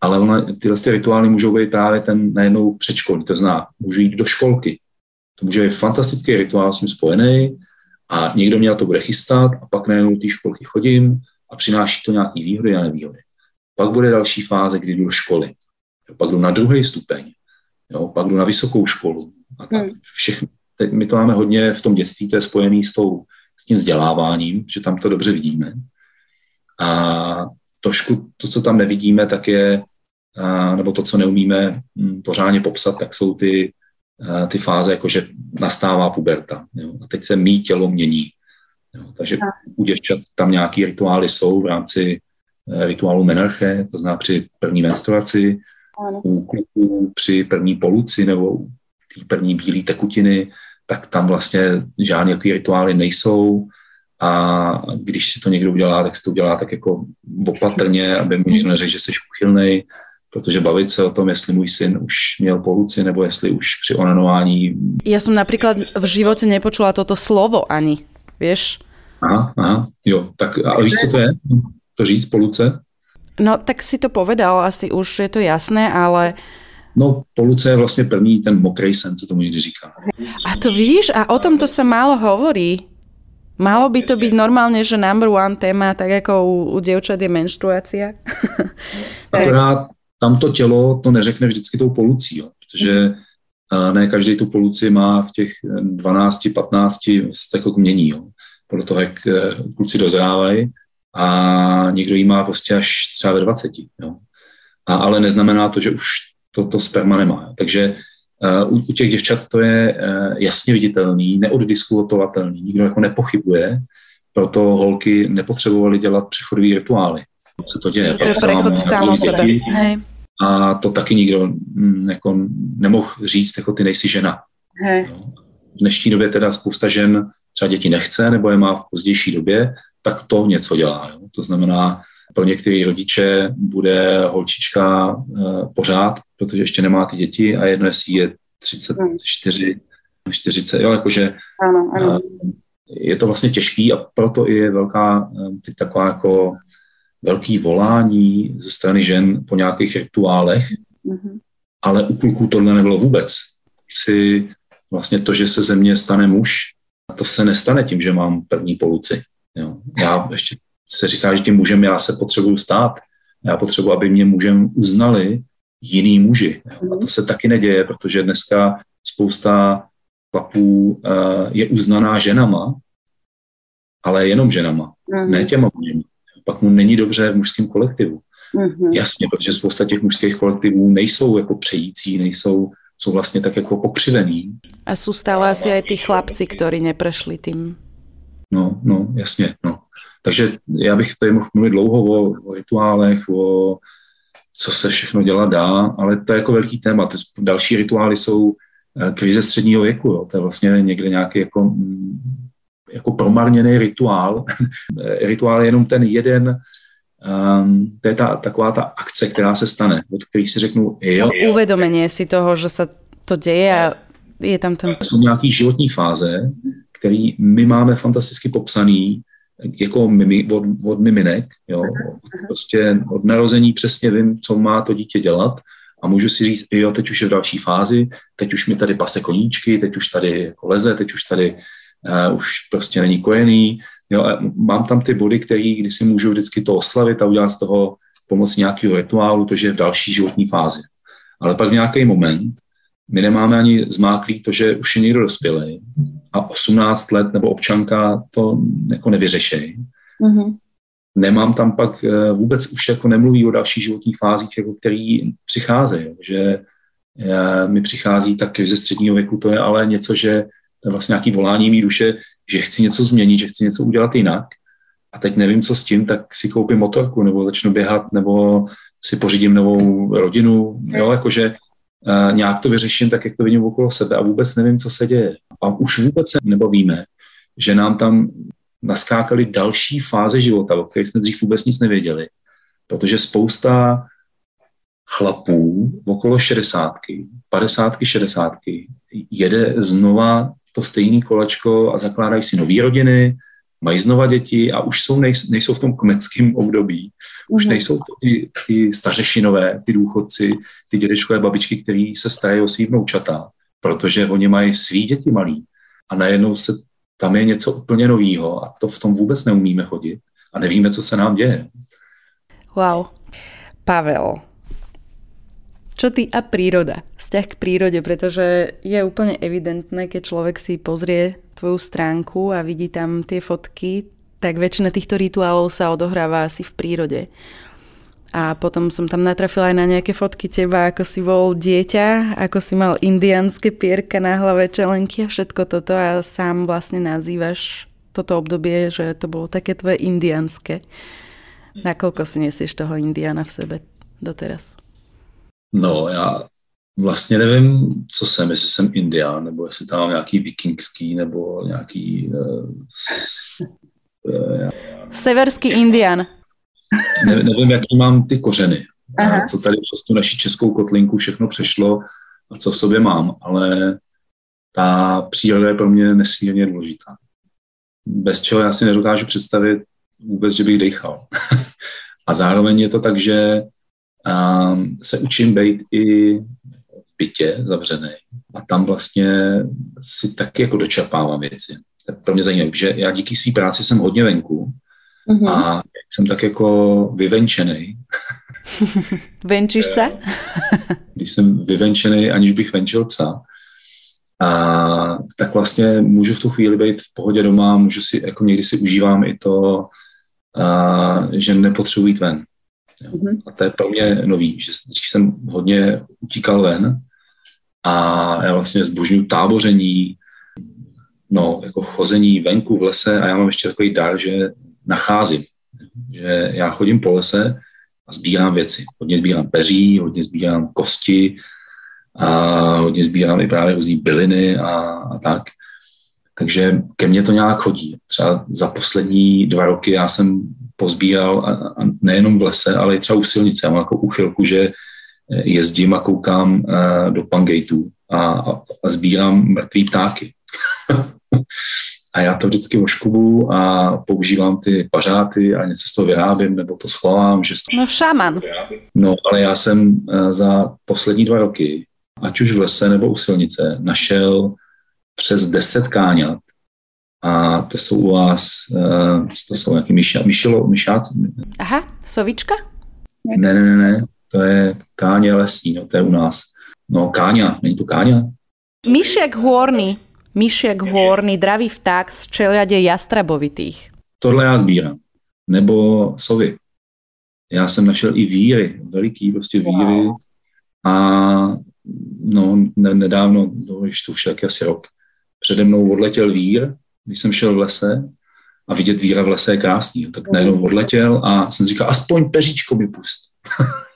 ale tyhle rituály můžou být právě ten najednou předškolní, to znamená, můžu jít do školky. To může být fantastický rituál, s tím spojený a někdo mě na to bude chystat a pak najednou do té školky chodím a přináší to nějaký výhody a nevýhody. Pak bude další fáze, kdy jdu do školy, pak jdu na druhý stupeň, jo, pak jdu na vysokou školu. A tak všechno. Teď my to máme hodně v tom dětství, to je spojený s tím vzděláváním, že tam to dobře vidíme. A trošku to, co tam nevidíme, tak je, nebo to, co neumíme pořádně popsat, tak jsou ty fáze, jakože nastává puberta. Jo? A teď se mý tělo mění. Jo? Takže u děvčat tam nějaký rituály jsou v rámci rituálu menarche, to znamená při první menstruaci, u kluků při první poluci nebo u první bílé tekutiny, tak tam vlastně žádné rituály nejsou a když si to někdo udělá, tak si to udělá tak jako opatrně, aby mu někdo neřekl, že jsi uchylnej, protože bavit se o tom, jestli můj syn už měl poluci, nebo jestli už při onanování... Já jsem například v životě nepočula toto slovo ani, víš? Aha, jo, tak a víš, co to je? To říct, poluce? No, tak si to povedal, asi už je to jasné, ale... No, poluce je vlastně první, ten mokrej sen se tomu někdy říká. A to víš, a o tom to se málo hovorí. Malo by to byť normálne, že number one téma, tak ako u dievčat je menštruácia. Akorát tamto tělo to neřekne vždycky tou polucí, jo, protože ne každý tu poluci má v těch 12, 15 se tak mění, jo, podle toho, jak kluci dozrávají a někdo jí má prostě až třeba ve 20. Jo. Ale neznamená to, že už to sperma nemá. Jo. Takže u těch děvčat to je jasně viditelný, neoddiskutovatelný, nikdo jako nepochybuje, proto holky nepotřebovaly dělat přechodový rituály. Co to děje? A to taky nikdo jako nemohl říct, jako ty nejsi žena. Hej. V dnešní době teda spousta žen třeba děti nechce, nebo je má v pozdější době, tak to něco dělá. Jo? To znamená, pro některé rodiče bude holčička pořád, protože ještě nemá ty děti a jedno, jestli je 34, 40, jo, jakože ano. Je to vlastně těžký a proto je velká, taková jako velký volání ze strany žen po nějakých rituálech, ale u kluků tohle nebylo vůbec. Vlastně to, že se ze mě stane muž, to se nestane tím, že mám první poluci. Jo. Já ještě se říká, že tím mužem já se potřebuju stát. Já potřebuji, aby mě mužem uznali jiný muži. A to se taky neděje, protože dneska spousta chlapů je uznaná ženama, ale jenom ženama, ne těma mužima. Pak mu není dobře v mužském kolektivu. Jasně, protože spousta těch mužských kolektivů nejsou jako přející, jsou vlastně tak jako pokřivený. A jsou stále asi aj ty chlapci, kteří neprešli tím. No, jasně, no. Takže já bych tady mohl mluvit dlouho o rituálech, o co se všechno dělat dá, ale to je jako velký téma. Další rituály jsou krize středního věku. Jo. To je vlastně někde nějaký jako promarněný rituál. Rituál je jenom ten jeden, to je taková ta akce, která se stane, od kterých si řeknu jo. Uvědomení si toho, že se to děje a je tam ten... Jsou nějaký životní fáze, který my máme fantasticky popsaný, jako od miminek, jo. Prostě od narození přesně vím, co má to dítě dělat a můžu si říct, jo, teď už je v další fázi, teď už mi tady pase koníčky, teď už tady jako leze, teď už tady už prostě není kojený, jo, a mám tam ty body, kdy si můžu vždycky to oslavit a udělat z toho pomocí nějakého rituálu, to, že je v další životní fázi. Ale pak v nějaký moment my nemáme ani zmáklý to, že už je někdo dospělý a 18 let nebo občanka to jako nevyřeší. Mm-hmm. Nemám tam pak vůbec, už jako nemluví o dalších životních fázích, jako který přicházejí, že mi přichází tak ze středního věku, to je ale něco, že to je vlastně nějaký volání mý duše, že chci něco změnit, že chci něco udělat jinak a teď nevím, co s tím, tak si koupím motorku nebo začnu běhat nebo si pořídím novou rodinu, jo, jakože nějak to vyřeším tak, jak to vidím okolo sebe a vůbec nevím, co se děje. A už vůbec se nebavíme, že nám tam naskákaly další fáze života, o kterých jsme dřív vůbec nic nevěděli, protože spousta chlapů okolo 60, 50, 60 jede znova to stejné kolečko a zakládají si nový rodiny, mají znova děti a už jsou nejsou v tom kmeckém období. Už nejsou ty stařešinové, ty důchodci, ty dědečkové babičky, který se starají o svý vnoučata, protože oni mají svý děti malý a najednou tam je něco úplně novýho a to v tom vůbec neumíme chodit a nevíme, co se nám děje. Wow. Pavel, čo ty a príroda? Vzťah k prírode, pretože je úplne evidentné, keď človek si pozrie tvoju stránku a vidí tam tie fotky, tak väčšina týchto rituálov sa odohráva asi v prírode. A potom som tam natrafila aj na nejaké fotky teba, ako si bol dieťa, ako si mal indiánske pierka na hlave, čelenky a všetko toto a sám vlastne nazývaš toto obdobie, že to bolo také tvoje indiánske. Nakoľko si nesieš toho indiána v sebe doteraz? No, já vlastně nevím, co jsem, jestli jsem indián, nebo jestli tam mám nějaký vikingský, nebo nějaký Severský indián. Nevím, jaký mám ty kořeny. Aha. Co tady přes tu naši českou kotlinku všechno přešlo a co v sobě mám, ale ta příroda je pro mě nesmírně důležitá. Bez čeho já si nedokážu představit vůbec, že bych dejchal. A zároveň je to tak, že se učím být i v bytě zavřenej a tam vlastně si taky jako dočerpávám věci. To je pro mě zajímavé, že já díky své práci jsem hodně venku a jsem tak jako vyvenčenej. Venčíš se? Když jsem vyvenčenej, aniž bych venčil psa, a tak vlastně můžu v tu chvíli být v pohodě doma, můžu si, jako někdy si užívám i to, že nepotřebuji jít ven. A to je pro mě nový, že dřív jsem hodně utíkal ven a já vlastně zbožňuji táboření, no, jako chození venku v lese a já mám ještě takový dar, že nacházím, že já chodím po lese a sbírám věci. Hodně sbírám peří, hodně sbírám kosti a hodně sbírám i právě různý byliny a tak. Takže ke mně to nějak chodí. Třeba za poslední 2 roky já jsem pozbíral a nejenom v lese, ale i třeba u silnice. Já mám takovou úchylku, že jezdím a koukám do Pangateů a sbírám mrtvý ptáky. A já to vždycky oškubu a používám ty pařáty a něco z toho vyrábím, nebo to schovám. Že no šaman. No, ale já jsem za poslední 2 roky, ať už v lese nebo u silnice, našel přes 10 káňat. A to jsou u vás, to jsou nějaký myšáci. Aha, sovička? Ne, to je káňa lesní, no to je u nás. No káňa, není to káňa? Myšiak hôrny. Myšiak hôrny, dravý vták z čeliade jastrabovitých. Tohle já sbírám. Nebo sovy. Já jsem našel i víry, veliký prostě víry. Wow. A no, nedávno, když to už taky asi rok, přede mnou odletěl vír, když jsem šel v lese a vidět víra v lese je krásný. Tak najednou odletěl a jsem říkal, aspoň peříčko mi pust.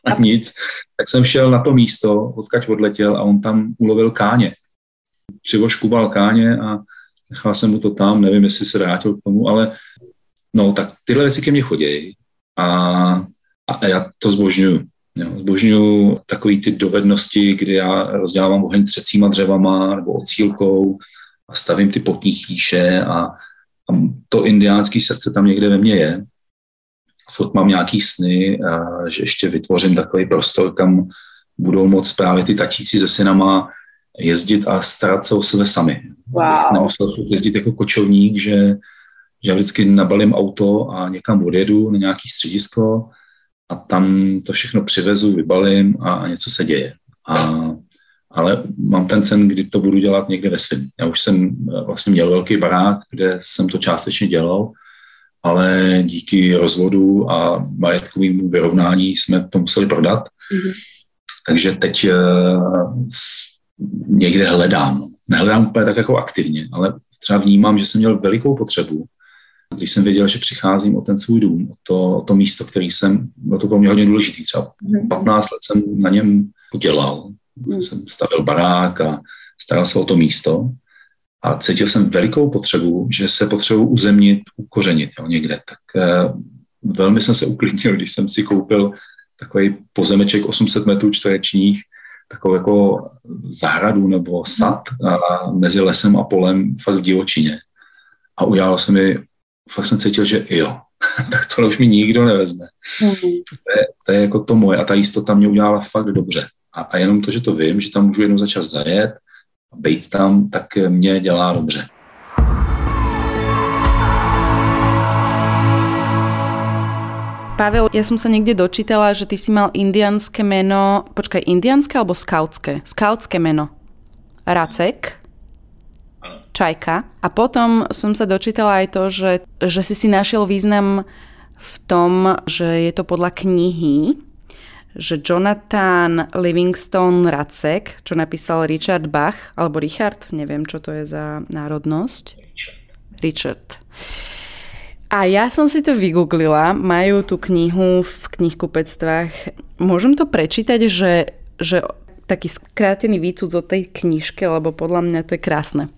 A nic. Tak jsem šel na to místo, odkud odletěl a on tam ulovil káně. Přivoškubal káně a nechal jsem mu to tam, nevím, jestli se vrátil k tomu, ale no tak tyhle věci ke mně chodí a já to zbožňuju. Zbožňuju takový ty dovednosti, kdy já rozdělávám oheň třecíma dřevama nebo ocílkou a stavím ty potní chýše a to indiánský srdce tam někde ve mně je. Furt mám nějaký sny, že ještě vytvořím takový prostor, kam budou moc právě ty tatíci se synama jezdit a starat se o sebe sami. Wow. Nemusel furt jezdit jako kočovník, že já vždycky nabalím auto a někam odjedu na nějaký středisko a tam to všechno přivezu, vybalím a něco se děje. Ale mám ten sen, kdy to budu dělat někde ve svým. Já už jsem vlastně měl velký barák, kde jsem to částečně dělal, ale díky rozvodu a majetkovému vyrovnání jsme to museli prodat. Mm-hmm. Takže teď někde hledám. Nehledám úplně tak jako aktivně, ale třeba vnímám, že jsem měl velikou potřebu, když jsem věděl, že přicházím o ten svůj dům, o to místo, který jsem, bylo to pro mě hodně důležitý. Třeba 15 let jsem na něm udělal. Jsem stavil barák a staral se o to místo a cítil jsem velikou potřebu, že se potřebuji uzemnit, ukořenit někde. Tak velmi jsem se uklidnil, když jsem si koupil takový pozemeček 800 metrů čtverečních, takovou jako zahradu nebo sad mezi lesem a polem fakt v divočině. A udělalo se mi, fakt jsem cítil, že jo, tak tohle už mi nikdo nevezme. To je jako to moje a ta jistota mě udělala fakt dobře. A jenom to, že to vím, že tam můžu jednou za čas zajet a být tam, tak mě dělá dobře. Pavel, ja som sa niekde dočítala, že ty si mal indiánske meno, počkaj, indiánske alebo skautské? Skautské meno. Racek, Čajka. A potom som sa dočítala aj to, že si našiel význam v tom, že je to podľa knihy, že Jonathan Livingstone Racek, čo napísal Richard Bach, alebo Richard, neviem, čo to je za národnosť. Richard. A ja som si to vygooglila, majú tú knihu v knihkupectvách. Môžem to prečítať, že taký skrátený výcud o tej knižke, lebo podľa mňa to je krásne.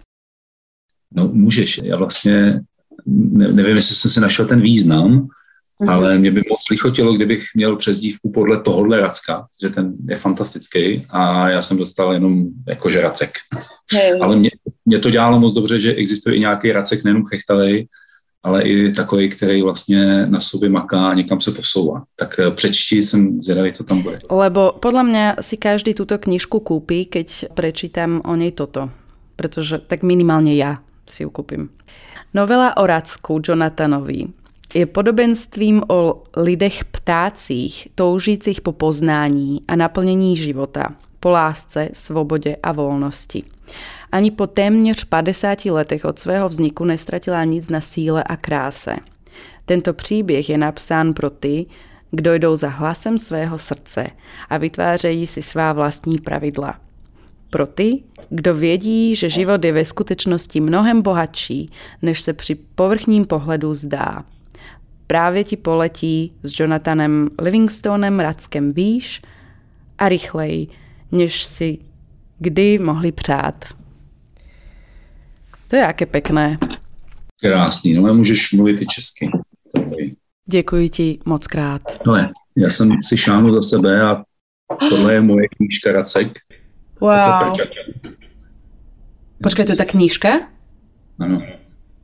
No môžeš, ja vlastne nevím, jestli jsem si našel ten význam, ale mě by moc lichotilo, kdybych měl přezdívku podle tohohle Racka, že ten je fantastický a já jsem dostal jenom jakože Racek. Ale mě to dělalo moc dobře, že existuje i nějaký Racek, nejenom chechtalej, ale i takový, který vlastně na sobě maká a někam se posouvá. Tak prečti, jsem zvedavý, co tam bude. Lebo podle mě si každý tuto knižku koupí, keď prečítam o něj toto. Protože tak minimálně já si ju koupím. Novela o Racku Jonathanovi je podobenstvím o lidech ptácích, toužících po poznání a naplnění života, po lásce, svobodě a volnosti. Ani po téměř 50 letech od svého vzniku nestratila nic na síle a kráse. Tento příběh je napsán pro ty, kdo jdou za hlasem svého srdce a vytvářejí si svá vlastní pravidla. Pro ty, kdo vědí, že život je ve skutečnosti mnohem bohatší, než se při povrchním pohledu zdá. Právě ti poletí s Jonathanem Livingstonem Rackem výš a rychleji, než si kdy mohli přát. To je jaké pekné. Krásný, no můžeš mluvit i česky. Děkuji ti moc krát. Ale já jsem si šáhnul do sebe a tohle je moje knížka Racek. Wow. Počkaj, to je tá knižka? Áno.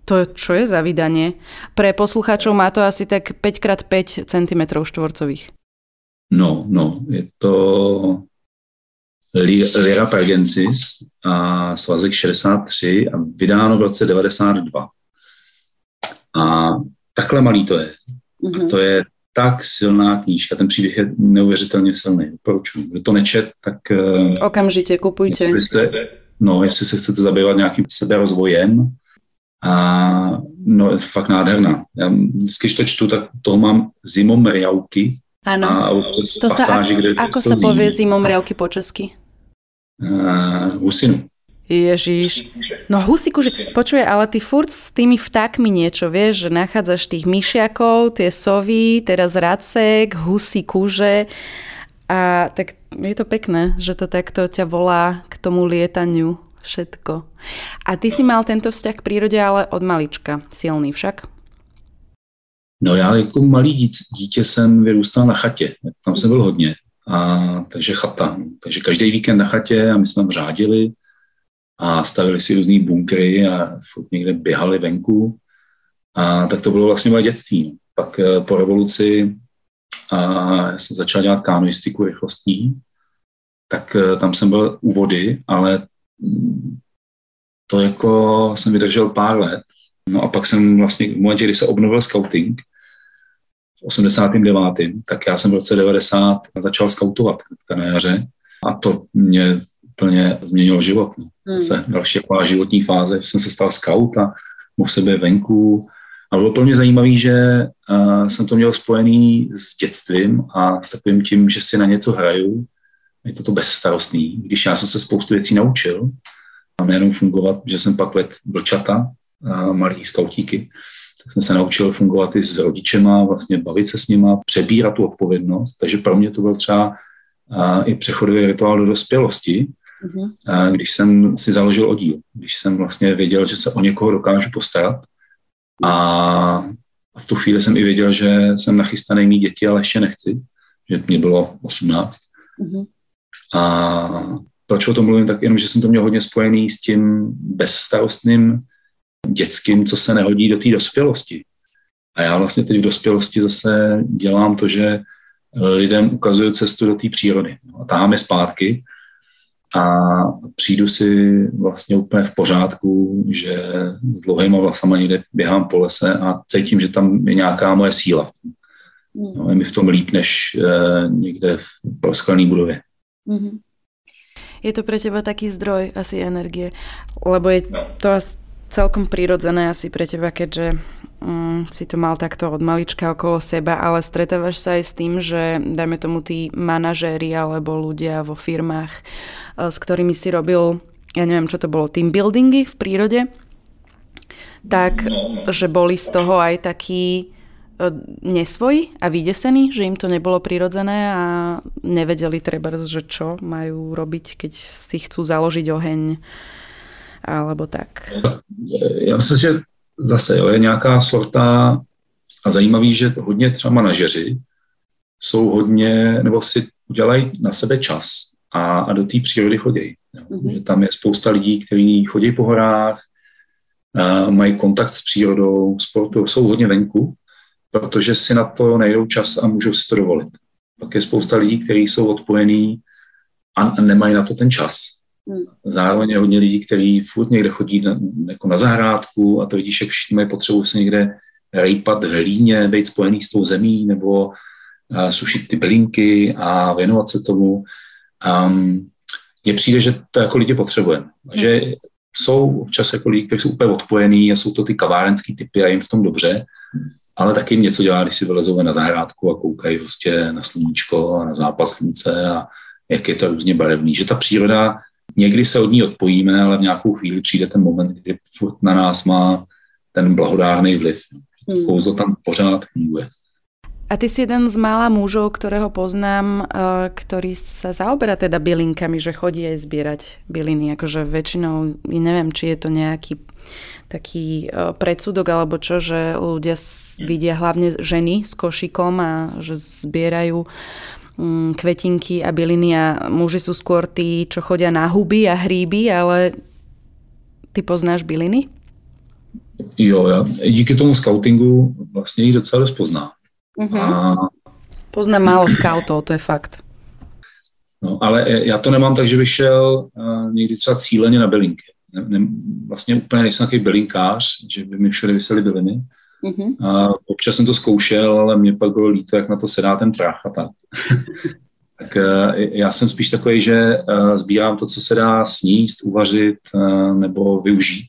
To čo je za vydanie? Pre poslucháčov má to asi tak 5x5 cm štvorcových. No, je to Lyra Pergencis a Svazek 63 a vydáno v roce 92. A takhle malý to je. A to je tak silná knížka. Ten příběh je neuvěřitelně silný. Doporučuji. Kdo to nečet, tak... Okamžitě kupujte. Jestli se chcete zabývat nějakým seberozvojem, a no, je fakt nádherná. Já vždycky, když to čtu, tak toho mám zimom riavky. Ano. A to pasáži, ako sa povie zimom riavky po česky? Husinu. Ježiš. No husíku, že počuje, ale ty furt s tými vtákmi niečo, vieš, že nachádzaš tých myšiakov, tie sovy, teraz Racek, husí kúže a tak je to pekné, že to takto ťa volá k tomu lietaniu všetko. A ty si mal tento vzťah k prírode, ale od malička, silný však? No já jako malý dítě jsem vyrůstal na chatě, tam jsem byl hodně, a takže chata, takže každý víkend na chatě a my jsme řádili a stavili si různý bunkry a furt někde běhali venku. A tak to bylo vlastně moje dětství. Pak po revoluci jsem začal dělat kanoistiku rychlostní, tak tam jsem byl u vody, ale to jako jsem vydržel pár let. No a pak jsem vlastně v momentě, kdy se obnovil skauting v 89., tak já jsem v roce 90 začal skautovat na jaře a to mě plně změnilo život. Další životní fáze, jsem se stal skaut a mohl se být venku. A bylo pro mě zajímavé, že jsem to měl spojený s dětstvím a s takovým tím, že si na něco hraju. Je to bezstarostný, když já jsem se spoustu věcí naučil a nejenom fungovat, že jsem pak vedl vlčata, malí skautíky, tak jsem se naučil fungovat i s rodičema, vlastně bavit se s nima, přebírat tu odpovědnost, takže pro mě to byl třeba i přechodový rituál do dospělosti, když jsem si založil oddíl, když jsem vlastně věděl, že se o někoho dokážu postarat a v tu chvíli jsem i věděl, že jsem nachystaný mít děti, ale ještě nechci, že mě bylo 18. A proč o tom mluvím, tak jenom, že jsem to měl hodně spojený s tím bezstarostným dětským, co se nehodí do té dospělosti. A já vlastně teď v dospělosti zase dělám to, že lidem ukazuju cestu do té přírody. A táhám je zpátky a přijdu si vlastně úplně v pořádku, že s dlouhýma vlasama někde běhám po lese a cítím, že tam je nějaká moje síla. No, je mi v tom líp, než někde v prosklený budově. Je to pre teba taký zdroj asi energie, lebo je to asi celkom prirodzené asi pre teba, keďže si to mal takto od malička okolo seba, ale stretávaš sa aj s tým, že dajme tomu tí manažéri alebo ľudia vo firmách, s ktorými si robil, ja neviem, čo to bolo, team buildingy v prírode, tak, že boli z toho aj takí nesvoji a vydesení, že im to nebolo prirodzené a nevedeli treba, že čo majú robiť, keď si chcú založiť oheň alebo tak. Ja myslím, že zase jo, je nějaká sorta a zajímavý, že hodně třeba manažeři jsou hodně, nebo si udělají na sebe čas a do té přírody chodí. Mm-hmm. Tam je spousta lidí, kteří chodí po horách, mají kontakt s přírodou, sportu, jsou hodně venku, protože si na to najdou čas a můžou si to dovolit. Pak je spousta lidí, kteří jsou odpojení a nemají na to ten čas. Zároveň je hodně lidí, kteří furt někde chodí na zahrádku a to vidíš, jak všichni mají potřebu se někde rejpat v hlíně, být spojený s tou zemí nebo sušit ty bylinky a věnovat se tomu. Mně přijde, že to jako lidi potřebujeme. Že jsou občas jako lidi, kteří jsou úplně odpojení a jsou to ty kavárenský typy a jim v tom dobře, ale taky jim něco dělá, když si vylezou na zahrádku a koukají prostě na sluníčko a na západ slunce a jak je to různě barevný. Že ta příroda, někdy se od ní odpojíme, ale v nějakou chvíli přijde ten moment, kdy furt na nás má ten blahodárný vliv. Kouzlo tam pořád funguje. A ty si jeden z mála mužov, ktorého poznám, ktorý sa zaoberá teda bylinkami, že chodí aj zbierať byliny. Akože väčšinou, neviem, či je to nejaký taký predsudok alebo čo, že ľudia vidia hlavne ženy s košikom a že zbierajú kvetinky a byliny a muži sú skôr tí, čo chodia na huby a hríby, ale ty poznáš byliny? Jo, ja díky tomu skautingu vlastne ich docela rozpoznám. Uhum. Poznám málo skautov, to je fakt. No, ale já to nemám tak, že bych šel někdy třeba cíleně na bylinky. Vlastně úplně nejsem nějaký bylinkář, že by mi všude visely byliny. Občas jsem to zkoušel, ale mě pak bylo líto, jak na to sedá ten trach a tak. Tak já jsem spíš takový, že sbírám to, co se dá sníst, uvařit nebo využít.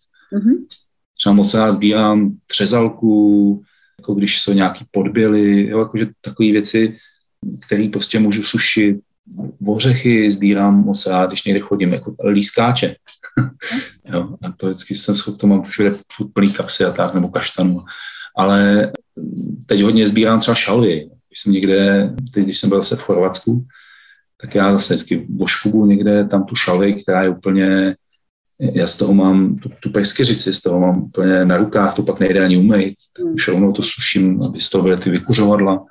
Třeba moc rád sbírám třezalku, jako když jsou nějaký podběly, jo, jakože takové věci, které prostě můžu sušit, ořechy sbírám moc rád, když někde chodím, jako lískáče. Jo, a to vždycky jsem schopný, to mám všude plný kapsy a tak, nebo kaštanu. Ale teď hodně sbírám třeba šalvy. Když jsem někde, teď když jsem byl zase v Chorvatsku, tak já zase vždycky voškubu někde tam tu šalvi, která je úplně, já z toho mám tu pejskyřici, z toho mám úplně na rukách, to pak nejde ani umýt, tak už rovnou to suším, aby z toho byly ty vykuřovadla.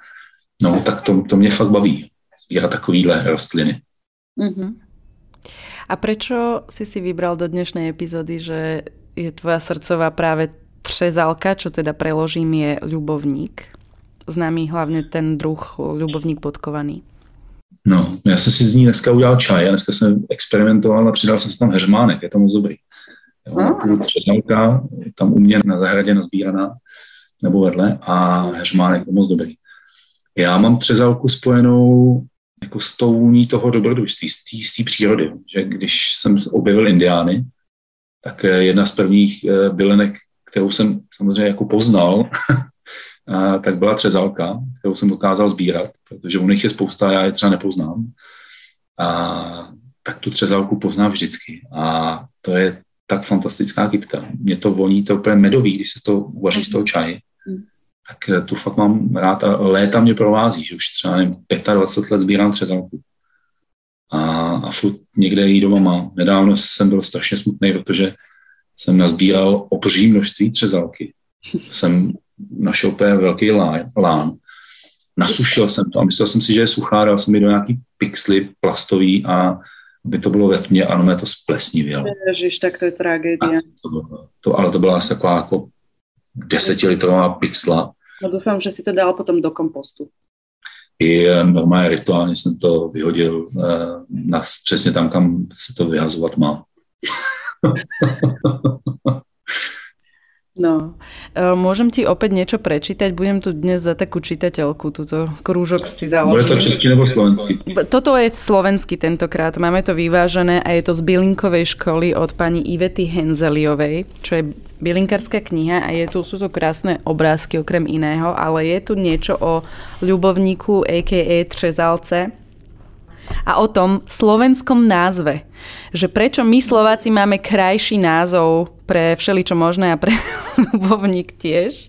No tak to mě fakt baví, sbírat takovýhle rostliny. Uh-huh. A prečo si vybral do dnešnej epizódy, že je tvoja srdcová práve třezalka, čo teda preložím je ľubovník? Známý hlavne ten druh ľubovník bodkovaný. No, já jsem si z ní dneska udělal čaj a dneska jsem experimentoval a přidal jsem si tam heřmánek, je to moc dobrý. Třezalka, tam u mě na zahradě nazbíraná, nebo vedle, a heřmánek, to moc dobrý. Já mám třezalku spojenou jako s tou vůní toho dobrodružství, z té přírody, že když jsem objevil Indiány, tak jedna z prvních bylinek, kterou jsem samozřejmě jako poznal, tak byla třezalka, kterou jsem dokázal sbírat, protože u nich je spousta, já je třeba nepoznám. A tak tu třezalku poznám vždycky. A to je tak fantastická kytka. Mně to voní, to úplně medový, když se to uvaří z toho čaje. Tak tu fakt mám rád a léta mě provází, že už třeba nevím, 25 let sbírám třezalku. A furt někde jí doma mám. Nedávno jsem byl strašně smutný, protože jsem nazbíral obří množství třezalky. Jsem našel úplně velký lán. Nasušil jsem to a myslel jsem si, že je suchá, dal jsem ji do nějaký pixly plastový a by to bylo ve tmě, ano, mě to splesnivělo. Ježiš, tak to je tragédia. Ale to byla asi taková jako 10-litrová pixla. No doufám, že si to dal potom do kompostu. I normálně rituálně jsem to vyhodil přesně tam, kam se to vyhazovat má. No, môžem ti opäť niečo prečítať? Budem tu dnes za takú čitateľku, túto krúžok si založím. Bude to český nebo slovenský? Toto je slovenský tentokrát, máme to vyvážené a je to z bylinkovej školy od pani Ivety Henzeliovej, čo je bylinkárska kniha a sú to krásne obrázky okrem iného, ale je tu niečo o ľubovníku a.k.a. třezalce a o tom slovenskom názve, že prečo my Slováci máme krajší názov pre všeličo možné a pre ľubovník tiež,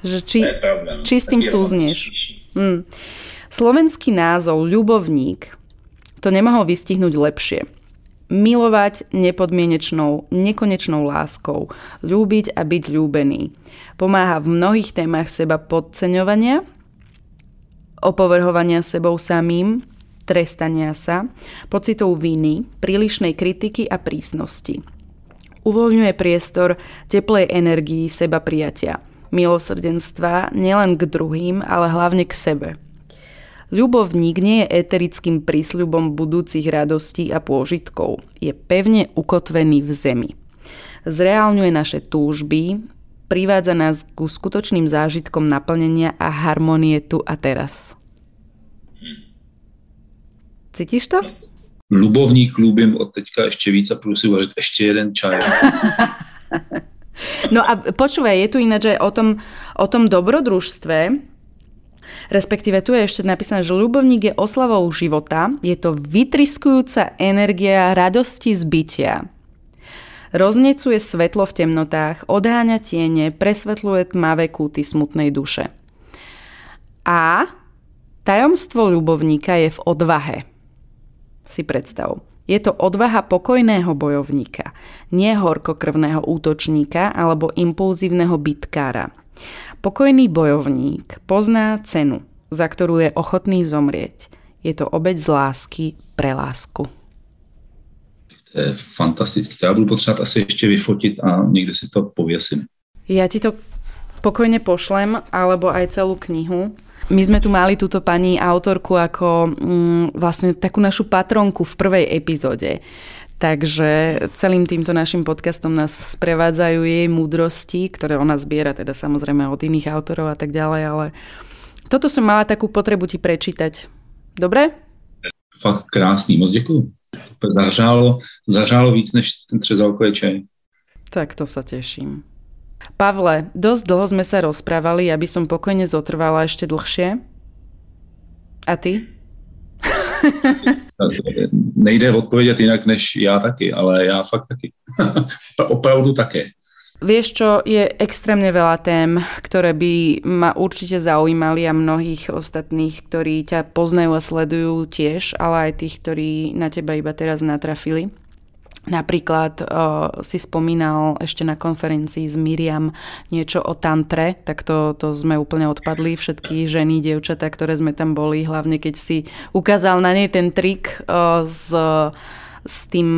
že či s tým súznieš. Slovenský názov ľubovník to nemohol vystihnúť lepšie. milovať nepodmienečnou, nekonečnou láskou, ľúbiť a byť ľúbený. Pomáha v mnohých témach seba podceňovania, opovrhovania sebou samým, trestania sa, pocitov viny, prílišnej kritiky a prísnosti. Uvoľňuje priestor teplej energii seba prijatia, milosrdenstva nielen k druhým, ale hlavne k sebe. Ľubovník nie je eterickým prísľubom budúcich radostí a pôžitkov. Je pevne ukotvený v zemi. Zreálňuje naše túžby, privádza nás ku skutočným zážitkom naplnenia a harmonie tu a teraz. Cítiš to? Ľubovník ľúbim od teďka ešte víc a prosím vážiť ešte jeden čaj. No a počúvaj, je tu ináč aj o tom dobrodružstve, respektíve tu je ešte napísané, že ľubovník je oslavou života, je to vytriskujúca energia radosti z bytia. Roznecuje svetlo v temnotách, odháňa tiene, presvetľuje tmavé kúty smutnej duše. A tajomstvo ľubovníka je v odvahe. Si predstav. Je to odvaha pokojného bojovníka, nie horkokrvného útočníka alebo impulzívneho bitkára. Pokojný bojovník pozná cenu, za ktorú je ochotný zomrieť. Je to obeť z lásky pre lásku. To je fantastické. To ja budu potřebovať asi ešte vyfotiť a niekde si to poviesím. Ja ti to pokojne pošlem, alebo aj celú knihu. My sme tu mali túto pani autorku ako vlastne takú našu patronku v prvej epizóde. Takže celým týmto našim podcastom nás sprevádzajú jej múdrosti, ktoré ona zbiera teda samozrejme od iných autorov a tak ďalej, ale toto som mala takú potrebu ti prečítať. Dobre? Fakt krásný, moc ďakujem. Zahřálo víc než ten třezalkový čaj. Tak to sa teším. Pavle, dosť dlho sme sa rozprávali, aby som pokojne zotrvala ešte dlhšie. A ty? Nejde odpovedať inak než ja taky, ale ja fakt taky. Opravdu také. Vieš čo, je extrémne veľa tém, ktoré by ma určite zaujímali a mnohých ostatných, ktorí ťa poznajú a sledujú tiež, ale aj tých, ktorí na teba iba teraz natrafili. Napríklad si spomínal ešte na konferencii s Miriam niečo o tantre, tak to sme úplne odpadli, všetky ženy, dievčatá, ktoré sme tam boli, hlavne keď si ukázal na nej ten trik s tým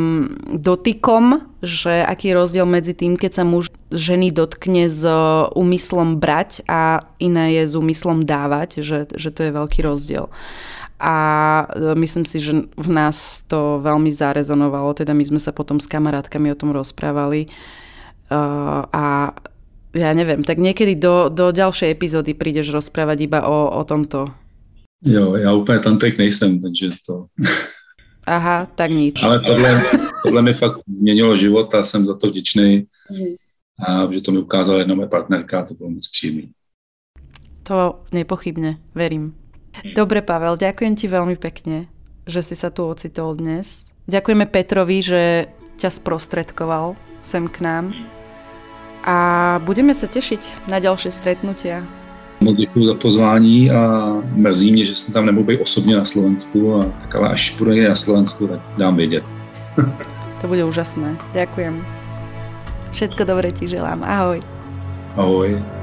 dotykom, že aký je rozdiel medzi tým, keď sa muž ženy dotkne s úmyslom brať a iné je s úmyslom dávať, že to je veľký rozdiel. A myslím si, že v nás to veľmi zarezonovalo, teda my sme sa potom s kamarátkami o tom rozprávali a ja neviem, tak niekedy do ďalšej epizódy prídeš rozprávať iba o tomto. Jo, ja úplne tantrik nejsem, takže to... Aha, tak nič. Ale tohle mi fakt zmenilo život a som za to vděčný, že to mi ukázala jedna moja partnerka, to bolo moc příjemný. To nepochybne, verím. Dobre, Pavel, ďakujem ti veľmi pekne, že si sa tu ocitol dnes. Ďakujeme Petrovi, že ťa sprostredkoval sem k nám. A budeme sa tešiť na ďalšie stretnutia. Moc ďakujem za pozvání a mrzí mě, že som tam nemohol byť osobne na Slovensku, ale až budu niekde na Slovensku, tak dám vedieť. To bude úžasné. Ďakujem. Všetko dobre ti želám. Ahoj. Ahoj.